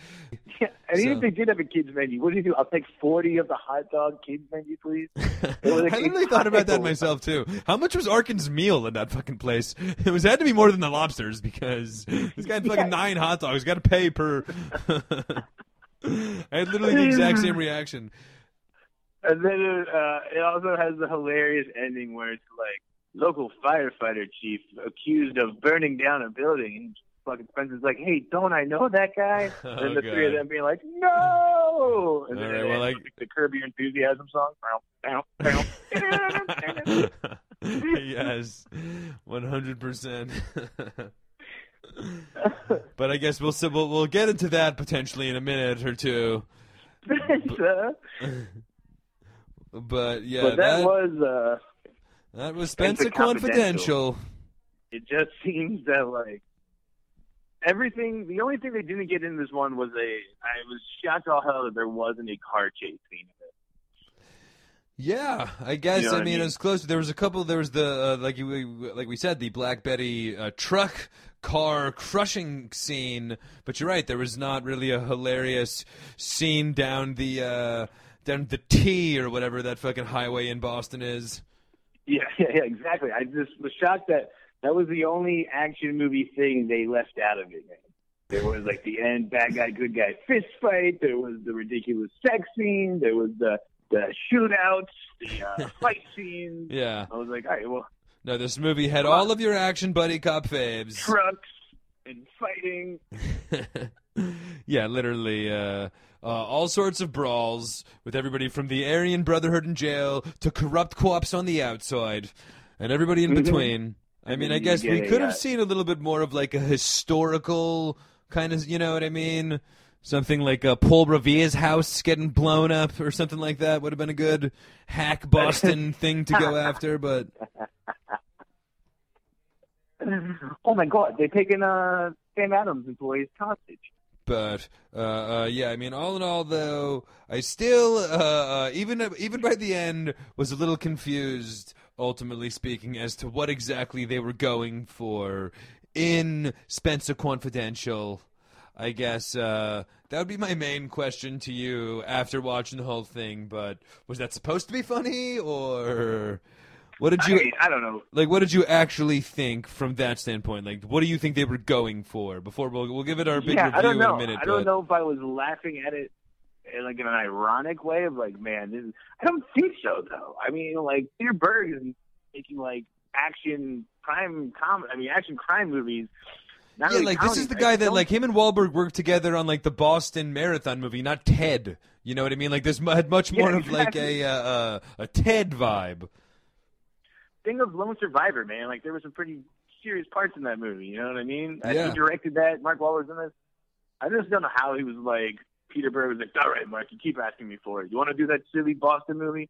Yeah, and so. Even if they did have a kids menu, what do you do? I'll take forty of the hot dog kids menu, please. Like, I literally thought about that myself too. How much was Arkin's meal at that fucking place? It was it had to be more than the lobsters because this guy had fucking yeah. nine hot dogs. Got to pay per. I had literally the exact same reaction. And then uh, it also has the hilarious ending where it's like, local firefighter chief accused of burning down a building. And fucking Spenser's like, hey, don't I know that guy? Oh, and the God. Three of them being like, no! And All then right, well, like... the Curb Your Enthusiasm song. Yes, one hundred percent. But I guess we'll, we'll we'll get into that potentially in a minute or two. Spenser. But yeah, but that, that was uh, that was Spenser Confidential. Confidential. It just seems that like everything. The only thing they didn't get in this one was a. I was shocked all hell that there wasn't a car chase scene in it. Yeah, I guess. You know I, mean, I mean, it was close. There was a couple. There was the uh, like we like we said the Black Betty uh, truck car crushing scene. But you're right. There was not really a hilarious scene down the. Uh, Down the T or whatever that fucking highway in Boston is. Yeah, yeah, yeah, exactly. I just was shocked that that was the only action movie thing they left out of it. Man. There was like the end bad guy, good guy fist fight. There was the ridiculous sex scene. There was the the shootouts, the uh, fight scenes. Yeah, I was like, all right, well, no, this movie had trucks, all of your action buddy cop faves, trucks and fighting. Yeah, literally. Uh... Uh, all sorts of brawls with everybody from the Aryan Brotherhood in jail to corrupt co-ops on the outside and everybody in between. I mean, I guess yeah, we could yeah. have seen a little bit more of like a historical kind of, you know what I mean? Something like uh, Paul Revere's house getting blown up or something like that would have been a good hack Boston thing to go after, but... Oh, my God. They've taken uh, Sam Adams' employee's hostage. But uh, uh, yeah, I mean, all in all, though, I still, uh, uh, even even by the end, was a little confused, ultimately speaking, as to what exactly they were going for in Spenser Confidential. I guess uh, that would be my main question to you after watching the whole thing. But was that supposed to be funny, or what did you? I mean, I don't know. Like, what did you actually think from that standpoint? Like, what do you think they were going for? Before we'll we'll give it our big yeah, review in a minute. I don't know. I don't know if I was laughing at it in like in an ironic way of like, man, this is... I don't think so though. I mean, like Peter Berg is making like action crime com. I mean, action crime movies. Not yeah, really like comedy. This is the guy I that don't... like him and Wahlberg worked together on like the Boston Marathon movie, not Ted. You know what I mean? Like, this had much more yeah, exactly. of like a uh, a Ted vibe. Thing of Lone Survivor, man. Like, there were some pretty serious parts in that movie. You know what I mean? Yeah. He directed that. Mark Wahlberg's in this. I just don't know how he was like, Peter Berg was like, all right, Mark, you keep asking me for it. You want to do that silly Boston movie?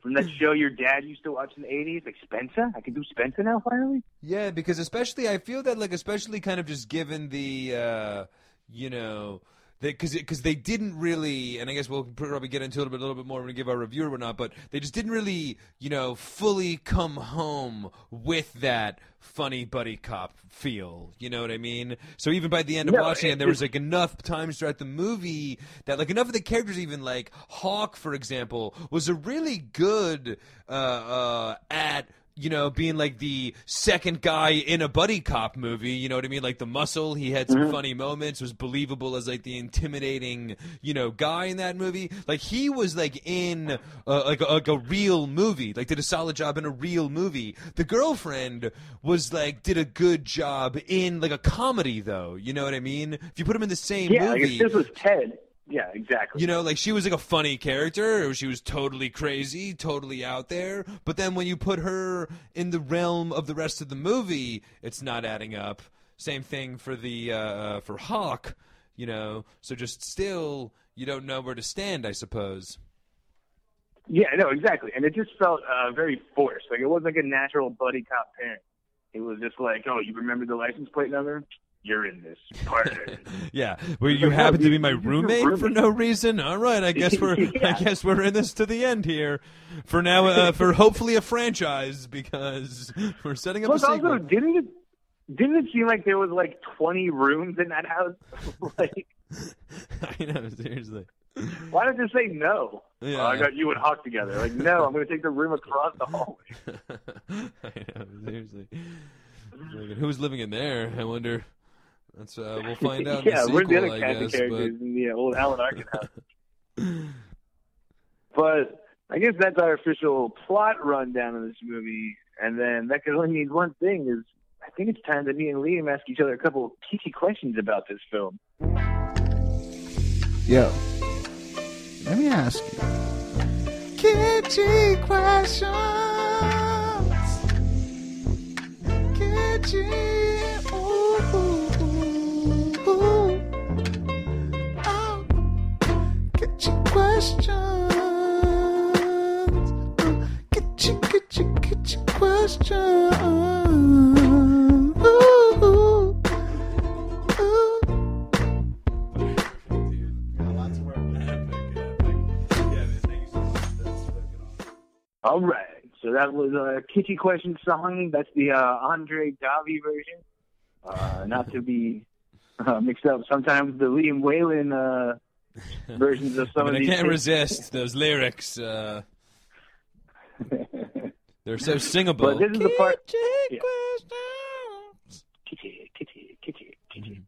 From that show your dad used to watch in the eighties? Like, Spenser? I can do Spenser now, finally? Yeah, because especially, I feel that, like, especially kind of just given the, uh, you know... Because they, they didn't really, and I guess we'll probably get into it a, bit, a little bit more when we give our review or not, but they just didn't really, you know, fully come home with that funny buddy cop feel. You know what I mean? So even by the end of no, watching it, it, there was, like, enough times throughout the movie that, like, enough of the characters even, like, Hawk, for example, was a really good uh, uh, at... you know, being like the second guy in a buddy cop movie, you know what I mean? Like the muscle, he had some mm-hmm. funny moments, was believable as like the intimidating, you know, guy in that movie. Like he was like in uh, like, a, like a real movie, like did a solid job in a real movie. The girlfriend was like, did a good job in like a comedy though, you know what I mean? If you put him in the same yeah, movie. Yeah, like this was Ted. Yeah, exactly. You know, like she was like a funny character. Or she was totally crazy, totally out there. But then when you put her in the realm of the rest of the movie, it's not adding up. Same thing for the uh, for Hawk. you know, so just still you don't know where to stand, I suppose. Yeah, no, exactly. And it just felt uh, very forced. Like, it wasn't like a natural buddy cop pairing. It was just like, oh, you remember the license plate number? You're in this, partner. Yeah, where you happen to be my roommate for no reason. All right, I guess we're yeah. I guess we're in this to the end here. For now, uh, for hopefully a franchise, because we're setting up Plus, a sequel. Also, didn't it didn't it seem like there was like twenty rooms in that house? Like, I know, seriously. Why don't you say no? Yeah, oh, I got you and Hawk together. Like, no, I'm going to take the room across the hallway. I know, seriously. Like, who's living in there? I wonder. That's uh, we'll find out. Yeah, in the sequel, we're the other kind of characters but... in the old Alan Arkin house. But I guess that's our official plot rundown of this movie. And then that could only mean one thing: is I think it's time that me and Liam ask each other a couple of peaky questions about this film. Yo, let me ask you. Kitschy questions. Kitschy. Ooh, ooh. Questions. Get you, get you, get you questions. Ooh, ooh. All right, so that was a kitschy question song. That's the uh, Andre Davi version. Uh, not to be uh, mixed up. Sometimes the Liam Whalen. Uh, versions of some I mean, of these I can't things. Resist those lyrics. Uh, they're so singable. But this is the part. Yeah. Kitty, kitty, kitty, kitty.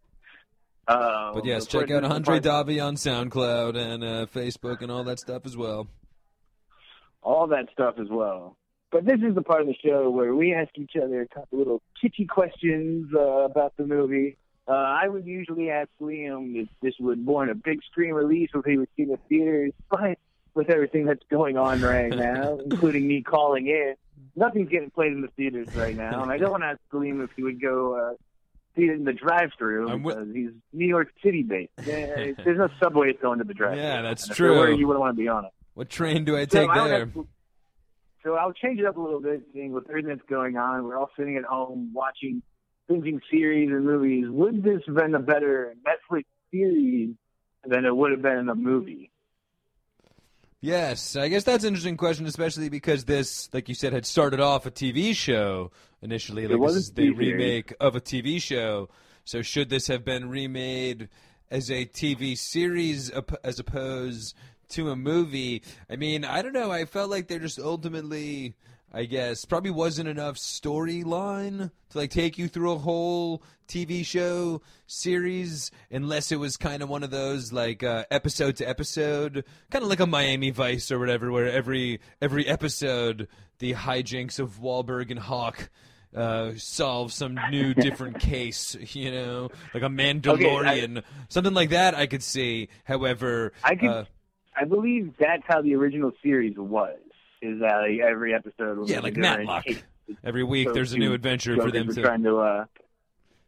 Uh, but yes, check out Andre Davi on SoundCloud and uh, Facebook and all that stuff as well. All that stuff as well. But this is the part of the show where we ask each other a couple little kitty questions uh, about the movie. Uh, I would usually ask Liam if this would warrant a big screen release if he would see the theaters, but with everything that's going on right now, including me calling in, nothing's getting played in the theaters right now, and I don't want to ask Liam if he would go uh, see it in the drive-thru because wi- he's New York City-based. There's no subway that's going to the drive-thru. Yeah, that's true. Where you wouldn't want to be on it. What train do I take so there? I to, so I'll change it up a little bit, seeing with everything that's going on. We're all sitting at home watching thinking series and movies, would this have been a better Netflix series than it would have been in a movie? Yes, I guess that's an interesting question, especially because this, like you said, had started off a T V show initially. Like, it was this is the remake of a T V show. So should this have been remade as a T V series as opposed to a movie? I mean, I don't know. I felt like they're just ultimately... I guess probably wasn't enough storyline to like take you through a whole T V show series unless it was kind of one of those like uh, episode to episode, kind of like a Miami Vice or whatever, where every every episode the hijinks of Wahlberg and Hawk uh, solve some new different case, you know, like a Mandalorian, okay, I, something like that. I could see. However, I could, uh, I believe that's how the original series was. Is that like every episode? Was yeah, like Matlock. Every week so there's a new adventure for them to. Trying to uh...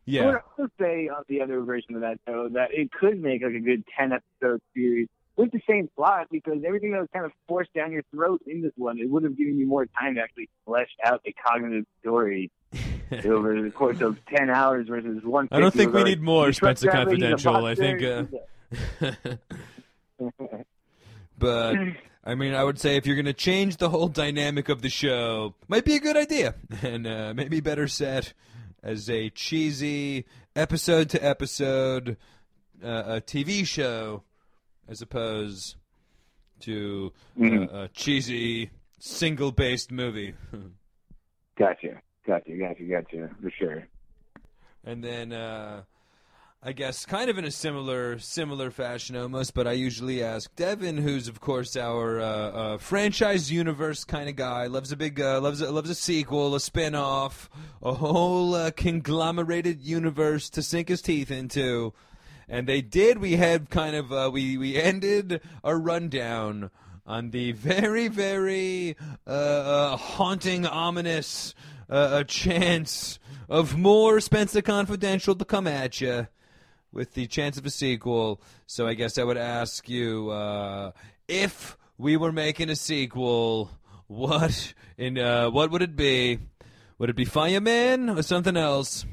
Yeah. I would also say on the other version of that show that it could make like a good ten episode series with the same plot because everything that was kind of forced down your throat in this one, it would have given you more time to actually flesh out the cognitive story over the course of ten hours versus one. I don't think we need more Spenser Confidential. I think. Uh... but. I mean, I would say if you're going to change the whole dynamic of the show, might be a good idea. And uh, maybe better set as a cheesy episode-to-episode uh, a T V show as opposed to mm-hmm. uh, a cheesy single-based movie. Gotcha. Gotcha, gotcha, gotcha, for sure. And then... Uh, I guess kind of in a similar similar fashion almost, but I usually ask Devin, who's of course our uh, uh, franchise universe kind of guy, loves a big uh, loves a, loves a sequel, a spin-off, a whole uh, conglomerated universe to sink his teeth into. And they did. We had kind of uh, we we ended our rundown on the very very uh, uh, haunting, ominous uh, a chance of more Spenser Confidential to come at you. with the chance of a sequel. So I guess I would ask you, uh, if we were making a sequel, what in uh, what would it be? Would it be Fireman or something else?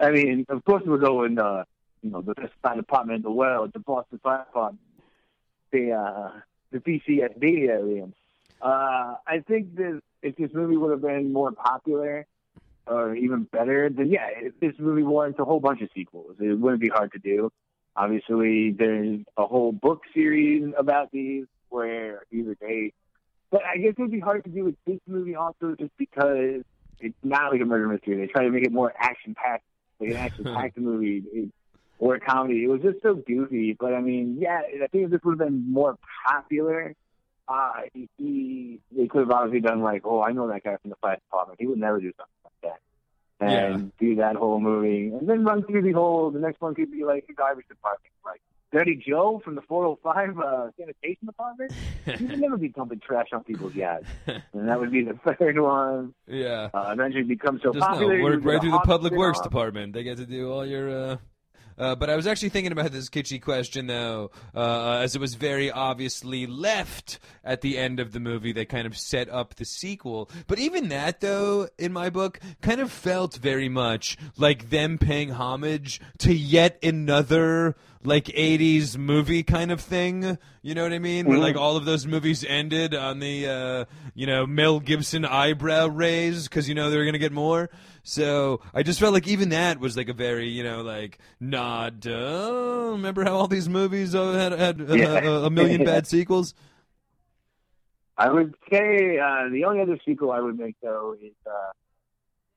I mean, of course, we're going, uh, you know, the best fire department in the world, the Boston Fire Department, the uh, the B C S D aliens. Uh, I think that if this movie would have been more popular or even better, then yeah, if this movie warrants a whole bunch of sequels. It wouldn't be hard to do. Obviously, there's a whole book series about these where either they... But I guess it would be hard to do with this movie also just because it's not like a murder mystery. They try to make it more action-packed, like an action-packed movie it, or a comedy. It was just so goofy. But, I mean, yeah, I think if this would have been more popular... Uh, he, he, they could have obviously done like, oh, I know that guy from the Fire Department. He would never do something like that. And yeah. do that whole movie. And then run through the whole, the next one could be like the garbage department. Like, Dirty Joe from the four oh five uh, sanitation department? He would never be dumping trash on people's yachts. And that would be the third one. Yeah. Uh, eventually become so Just popular. No, right through the Public Works off. Department. They get to do all your... Uh... Uh, but I was actually thinking about this kitschy question, though, uh, as it was very obviously left at the end of the movie that kind of set up the sequel. But even that, though, in my book, kind of felt very much like them paying homage to yet another, like, eighties movie kind of thing. You know what I mean? Mm-hmm. Where, like, all of those movies ended on the, uh, you know, Mel Gibson eyebrow raise because, you know, they were going to get more. So I just felt like even that was, like, a very, you know, like, nod. Uh, remember how all these movies had, had yeah. uh, a million yeah. bad sequels? I would say uh, the only other sequel I would make, though, is uh,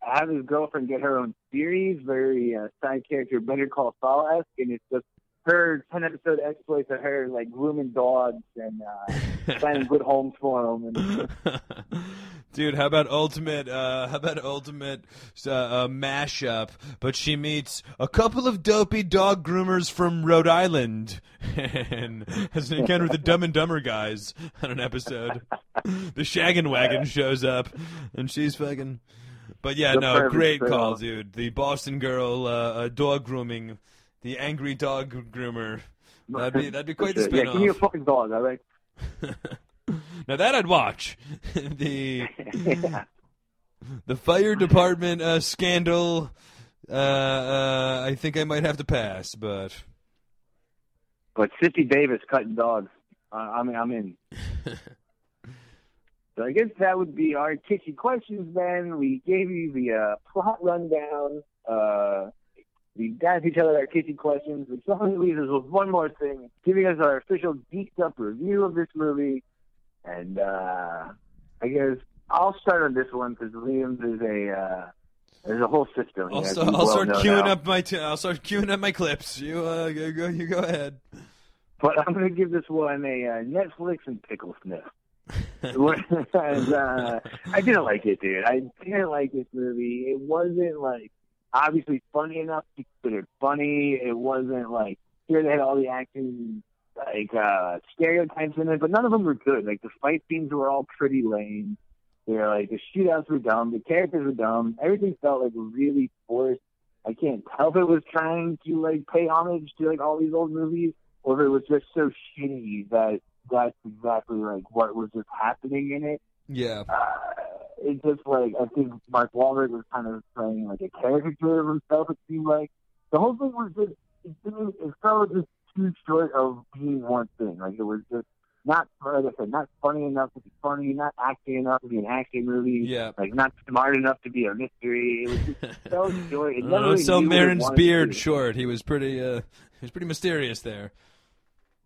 have his girlfriend get her own series, very uh, side character, Better Call Saul-esque, and it's just her ten-episode exploits of her, like, grooming dogs and uh, finding good homes for them. And... Dude, how about ultimate, uh, how about ultimate uh, uh, mashup, but she meets a couple of dopey dog groomers from Rhode Island and has an encounter with the Dumb and Dumber guys on an episode. The Shaggin' Wagon shows up, and she's fucking... But, yeah, the no, great film. Call, dude. The Boston Girl uh, uh, dog grooming... The angry dog groomer. That'd be that'd be quite the spin-off. Yeah, give me a fucking dog, all right? Now that I'd watch. the yeah. The fire department uh, scandal. Uh, uh, I think I might have to pass, but but Sissy Davis cutting dogs. Uh, I mean, I'm in. So I guess that would be our kitschy questions. Then we gave you the uh, plot rundown. Uh, We asked each other our kitschy questions, which only leaves us with one more thing, giving us our official geeked-up review of this movie. And uh, I guess I'll start on this one because Liam's is a uh, there's a whole system. I'll, st- I'll well start queuing now. up my t- I'll start queuing up my clips. You uh, go you go ahead. But I'm going to give this one a uh, Netflix and pickle sniff. and, uh, I didn't like it, dude. I didn't like this movie. It wasn't like. Obviously, funny enough to consider funny. It wasn't like here they had all the action like uh, stereotypes in it, but none of them were good. Like the fight scenes were all pretty lame. They were like the shootouts were dumb. The characters were dumb. Everything felt like really forced. I can't tell if it was trying to like pay homage to like all these old movies, or if it was just so shitty that that's exactly like what was just happening in it. Yeah. Uh, It's just like, I think Mark Wahlberg was kind of playing like a caricature of himself, it seemed like. The whole thing was just, it, didn't, it fell just too short of being one thing. Like, it was just not, like I said, not funny enough to be funny, not acting enough to be an action movie, yeah. like, not smart enough to be a mystery. It was just so short. It never uh, really so Maron's beard short. He was pretty, uh, he was pretty mysterious there.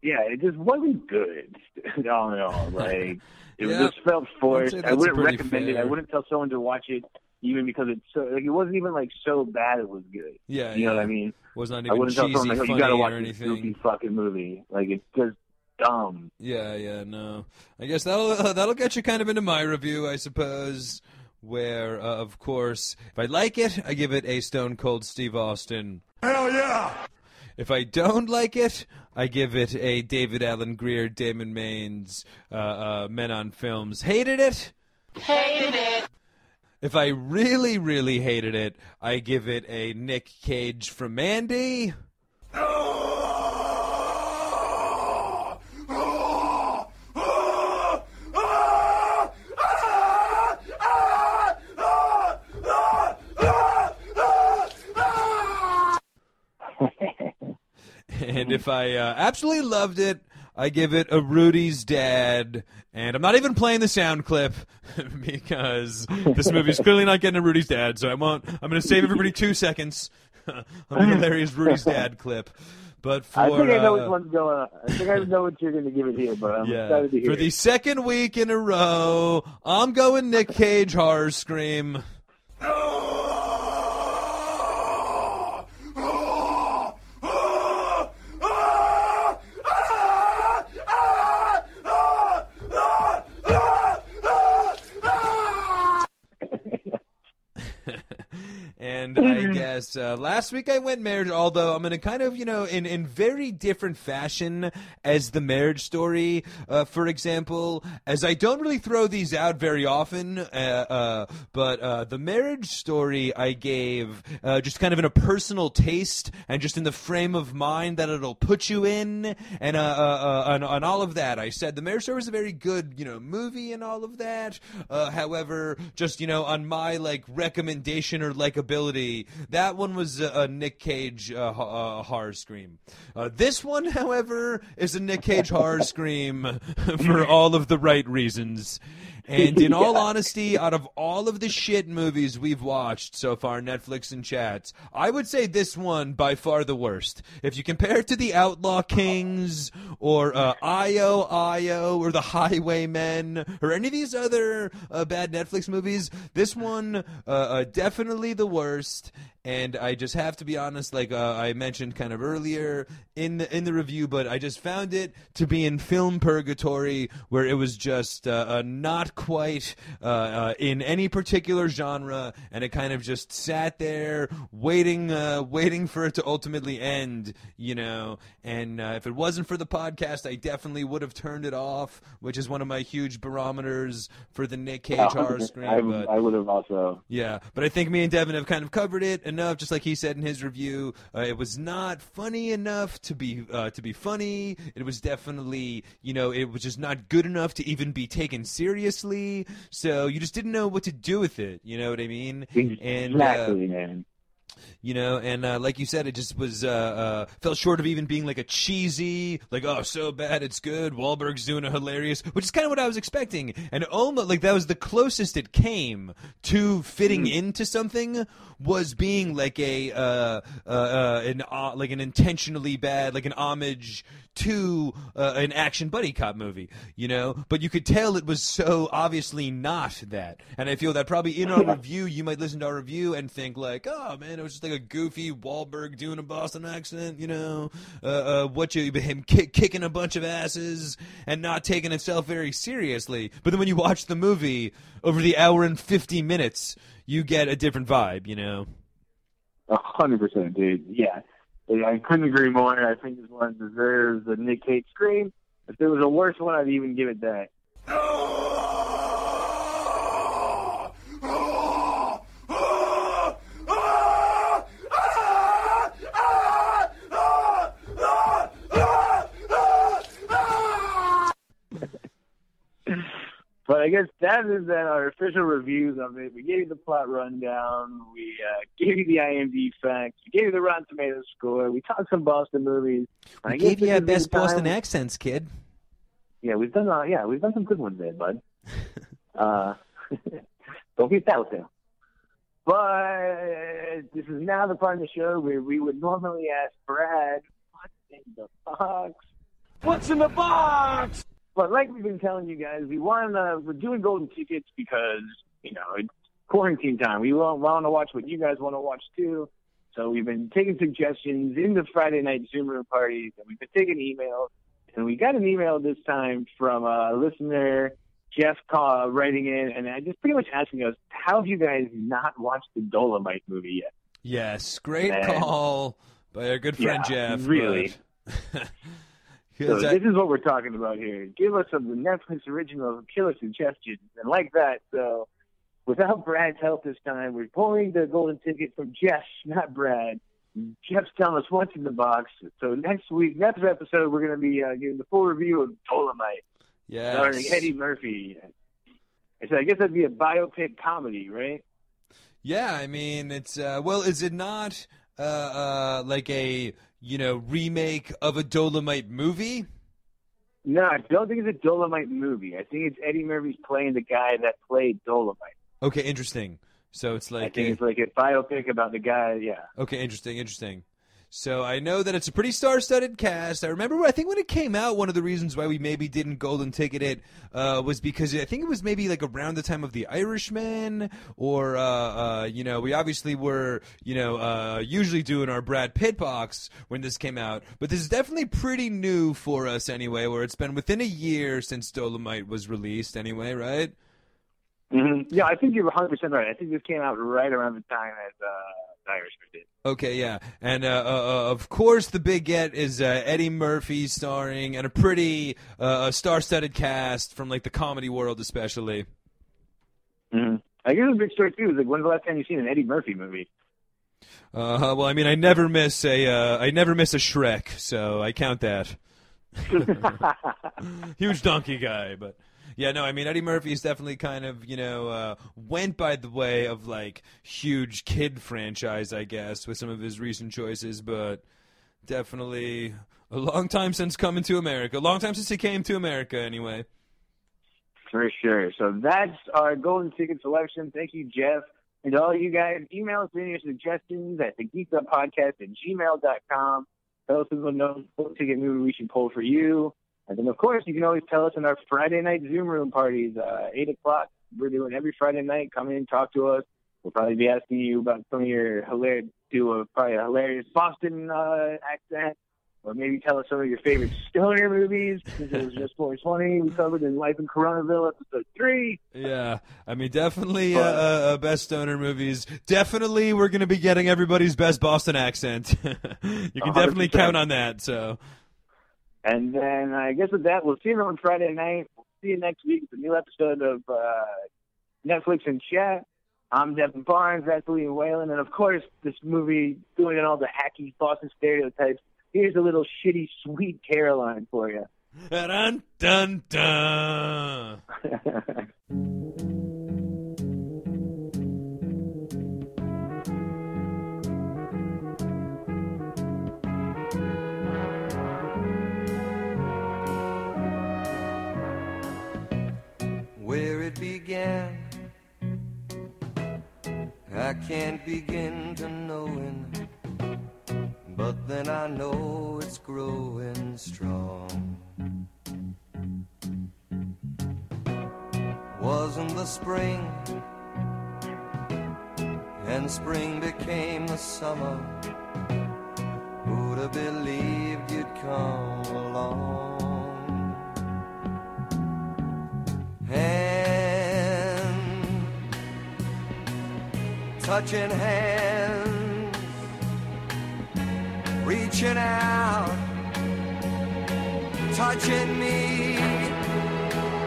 Yeah, it just wasn't good, all in all, like... It yeah, just felt forced. I wouldn't recommend fair. it. I wouldn't tell someone to watch it, even because it's so. Like, it wasn't even like so bad. It was good. Yeah, you yeah. know what I mean. Was not even I wouldn't cheesy, tell someone like, oh, you gotta watch this goofy fucking movie. Like it's just dumb. Yeah, yeah, no. I guess that'll uh, that'll get you kind of into my review, I suppose. Where, uh, of course, if I like it, I give it a Stone Cold Steve Austin. Hell yeah! If I don't like it, I give it a David Alan Greer, Damon Wayans, uh, uh, Men on Films. Hated it? Hated it. If I really, really hated it, I give it a Nick Cage from Mandy. And if I uh, absolutely loved it, I give it a Rudy's Dad, and I'm not even playing the sound clip because this movie's clearly not getting a Rudy's Dad, so I won't. I'm going to save everybody two seconds on the hilarious Rudy's Dad clip. But for, I think I know uh, which one's going on. I think I know what you're going to give it here, but I'm yeah. excited to hear For it. The second week in a row, I'm going Nick Cage horror scream. And I guess uh, last week I went Marriage, although I'm going to kind of, you know, in, in very different fashion as the Marriage Story, uh, for example, as I don't really throw these out very often, uh, uh, but uh, the Marriage Story I gave uh, just kind of in a personal taste and just in the frame of mind that it'll put you in and uh, uh, uh, on, on all of that. I said the Marriage Story was a very good, you know, movie and all of that. Uh, however, just, you know, on my, like, recommendation or like a ability. That one was a, a Nick Cage uh, uh, horror scream. Uh, this one, however, is a Nick Cage horror scream for all of the right reasons. And in all honesty, out of all of the shit movies we've watched so far, Netflix and chats, I would say this one by far the worst. If you compare it to The Outlaw Kings or uh, I O I O or The Highwaymen or any of these other uh, bad Netflix movies, this one uh, uh, definitely the worst. And I just have to be honest, like uh, I mentioned kind of earlier in the, in the review, but I just found it to be in film purgatory where it was just uh, uh, not quite uh, uh, in any particular genre, and it kind of just sat there waiting uh, waiting for it to ultimately end, you know. And uh, if it wasn't for the podcast, I definitely would have turned it off, which is one of my huge barometers for the Nick Cage horror screen. I, but, I would have also. Yeah, but I think me and Devin have kind of covered it. Enough, just like he said in his review, uh, it was not funny enough to be uh, to be funny. It was definitely, you know, it was just not good enough to even be taken seriously. So you just didn't know what to do with it. You know what I mean? And, exactly, uh, man. You know, and uh, like you said, it just was uh, uh, fell short of even being like a cheesy, like, oh, so bad it's good. Wahlberg's doing a hilarious, which is kind of what I was expecting. And almost like that was the closest it came to fitting mm. into something was being like a uh, uh, uh, an uh, like an intentionally bad, like an homage to uh, an action buddy cop movie, you know. But you could tell it was so obviously not that. And I feel that probably in our review, you might listen to our review and think like, oh man, it was just like a goofy Wahlberg doing a Boston accent, you know, uh, uh, what you him kick, kicking a bunch of asses and not taking himself very seriously. But then when you watch the movie over the hour and fifty minutes, you get a different vibe, you know. A hundred percent, dude. Yeah. I couldn't agree more. I think this one deserves a Nick Cage scream. If there was a worse one, I'd even give it that. But I guess that is then our official reviews of it. We gave you the plot rundown. We uh, gave you the I M D B facts. We gave you the Rotten Tomatoes score. We talked some Boston movies. We I gave you our best Boston time. accents, kid. Yeah, we've done. Uh, yeah, we've done some good ones there, bud. uh, don't get that with them. But this is now the part of the show where we would normally ask Brad, "What's in the box? What's in the box?" But like we've been telling you guys, we want uh, we're doing golden tickets because, you know, it's quarantine time. We want, want to watch what you guys want to watch too. So we've been taking suggestions in the Friday night Zoom room parties, and we've been taking emails. And we got an email this time from a listener, Jeff Kaw, writing in, and I just pretty much asking us, how have you guys not watched the Dolemite movie yet? Yes, great and, call by our good friend yeah, Jeff. Really. But... So this is what we're talking about here. Give us some of the Netflix originals, killer suggestions, and like that. So without Brad's help this time, we're pulling the golden ticket from Jeff, not Brad. Jeff's telling us what's in the box. So next week, next episode, we're going to be uh, giving the full review of Dolemite. Yes. Starring Eddie Murphy. I said, I guess that'd be a biopic comedy, right? Yeah, I mean, it's, uh, well, is it not uh, uh, like a... you know, remake of a Dolemite movie? No, I don't think it's a Dolemite movie. I think it's Eddie Murphy's playing the guy that played Dolemite. Okay, interesting. So it's like I think a, it's like a biopic about the guy, yeah. Okay, interesting, interesting. So I know that it's a pretty star-studded cast. I remember, I think when it came out, one of the reasons why we maybe didn't golden ticket it uh, was because I think it was maybe like around the time of The Irishman, or uh, uh, you know, we obviously were, you know, uh, usually doing our Brad Pitt box when this came out. But this is definitely pretty new for us anyway, where it's been within a year since Dolemite was released anyway, right? Mm-hmm. Yeah, I think you're one hundred percent right. I think this came out right around the time as uh, The Irishman did. Okay, yeah. And, uh, uh, of course, the big get is uh, Eddie Murphy starring, and a pretty uh, star-studded cast from, like, the comedy world especially. Mm-hmm. I guess the big story, too, is, like, when's the last time you've seen an Eddie Murphy movie? Uh, well, I mean, I never miss a, uh, I never miss a Shrek, so I count that. Huge donkey guy, but... Yeah, no, I mean, Eddie Murphy's definitely kind of, you know, uh, went by the way of, like, huge kid franchise, I guess, with some of his recent choices, but definitely a long time since coming to America. A long time since he came to America, anyway. For sure. So that's our golden ticket selection. Thank you, Jeff. And all you guys, email us in your suggestions at the geeked up podcast at gmail dot com. Tell us if you know what ticket movie we should pull for you. And then, of course, you can always tell us in our Friday night Zoom room parties, uh, eight o'clock. We're doing every Friday night. Come in, talk to us. We'll probably be asking you about some of your hilarious, do a, probably a hilarious Boston uh, accent, or maybe tell us some of your favorite stoner movies. This is just four twenty. We covered in Life in Coronaville, episode three. Yeah, I mean, definitely uh, uh, best stoner movies. Definitely we're going to be getting everybody's best Boston accent. You can one hundred percent definitely count on that, so... And then I guess with that, we'll see you on Friday night. We'll see you next week with a new episode of uh, Netflix and Chat. I'm Devin Barnes, that's Liam Whalen, and of course, this movie doing all the hacky Boston stereotypes. Here's a little shitty Sweet Caroline for you. Dun dun dun. Began. I can't begin to knowing, but then I know it's growing strong. Wasn't the spring, and spring became the summer. Who'd have believed you'd come along? And touching hands, reaching out, touching me,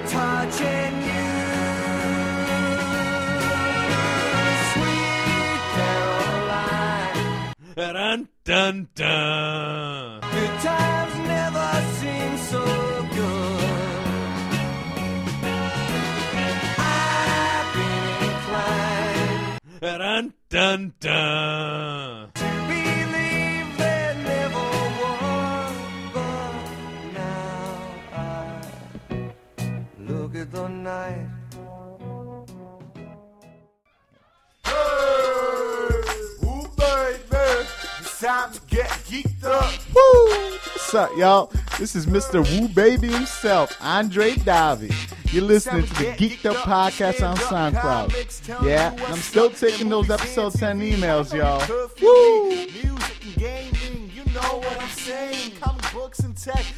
touching you. Sweet Caroline. Dun, dun, dun. Good times never seem so good. Dun, dun, dun. To believe there never was, but now I look at the night. Hey, ooh, baby, it's time to get geeked up. Woo! What's up, y'all? This is Mister Woo Baby himself, Andre Davi. You're listening to the Geeked Up Podcast on SoundCloud. Yeah, and I'm still taking those episode ten emails, y'all. Woo! Music and gaming, you know what I'm saying. Comic books and tech,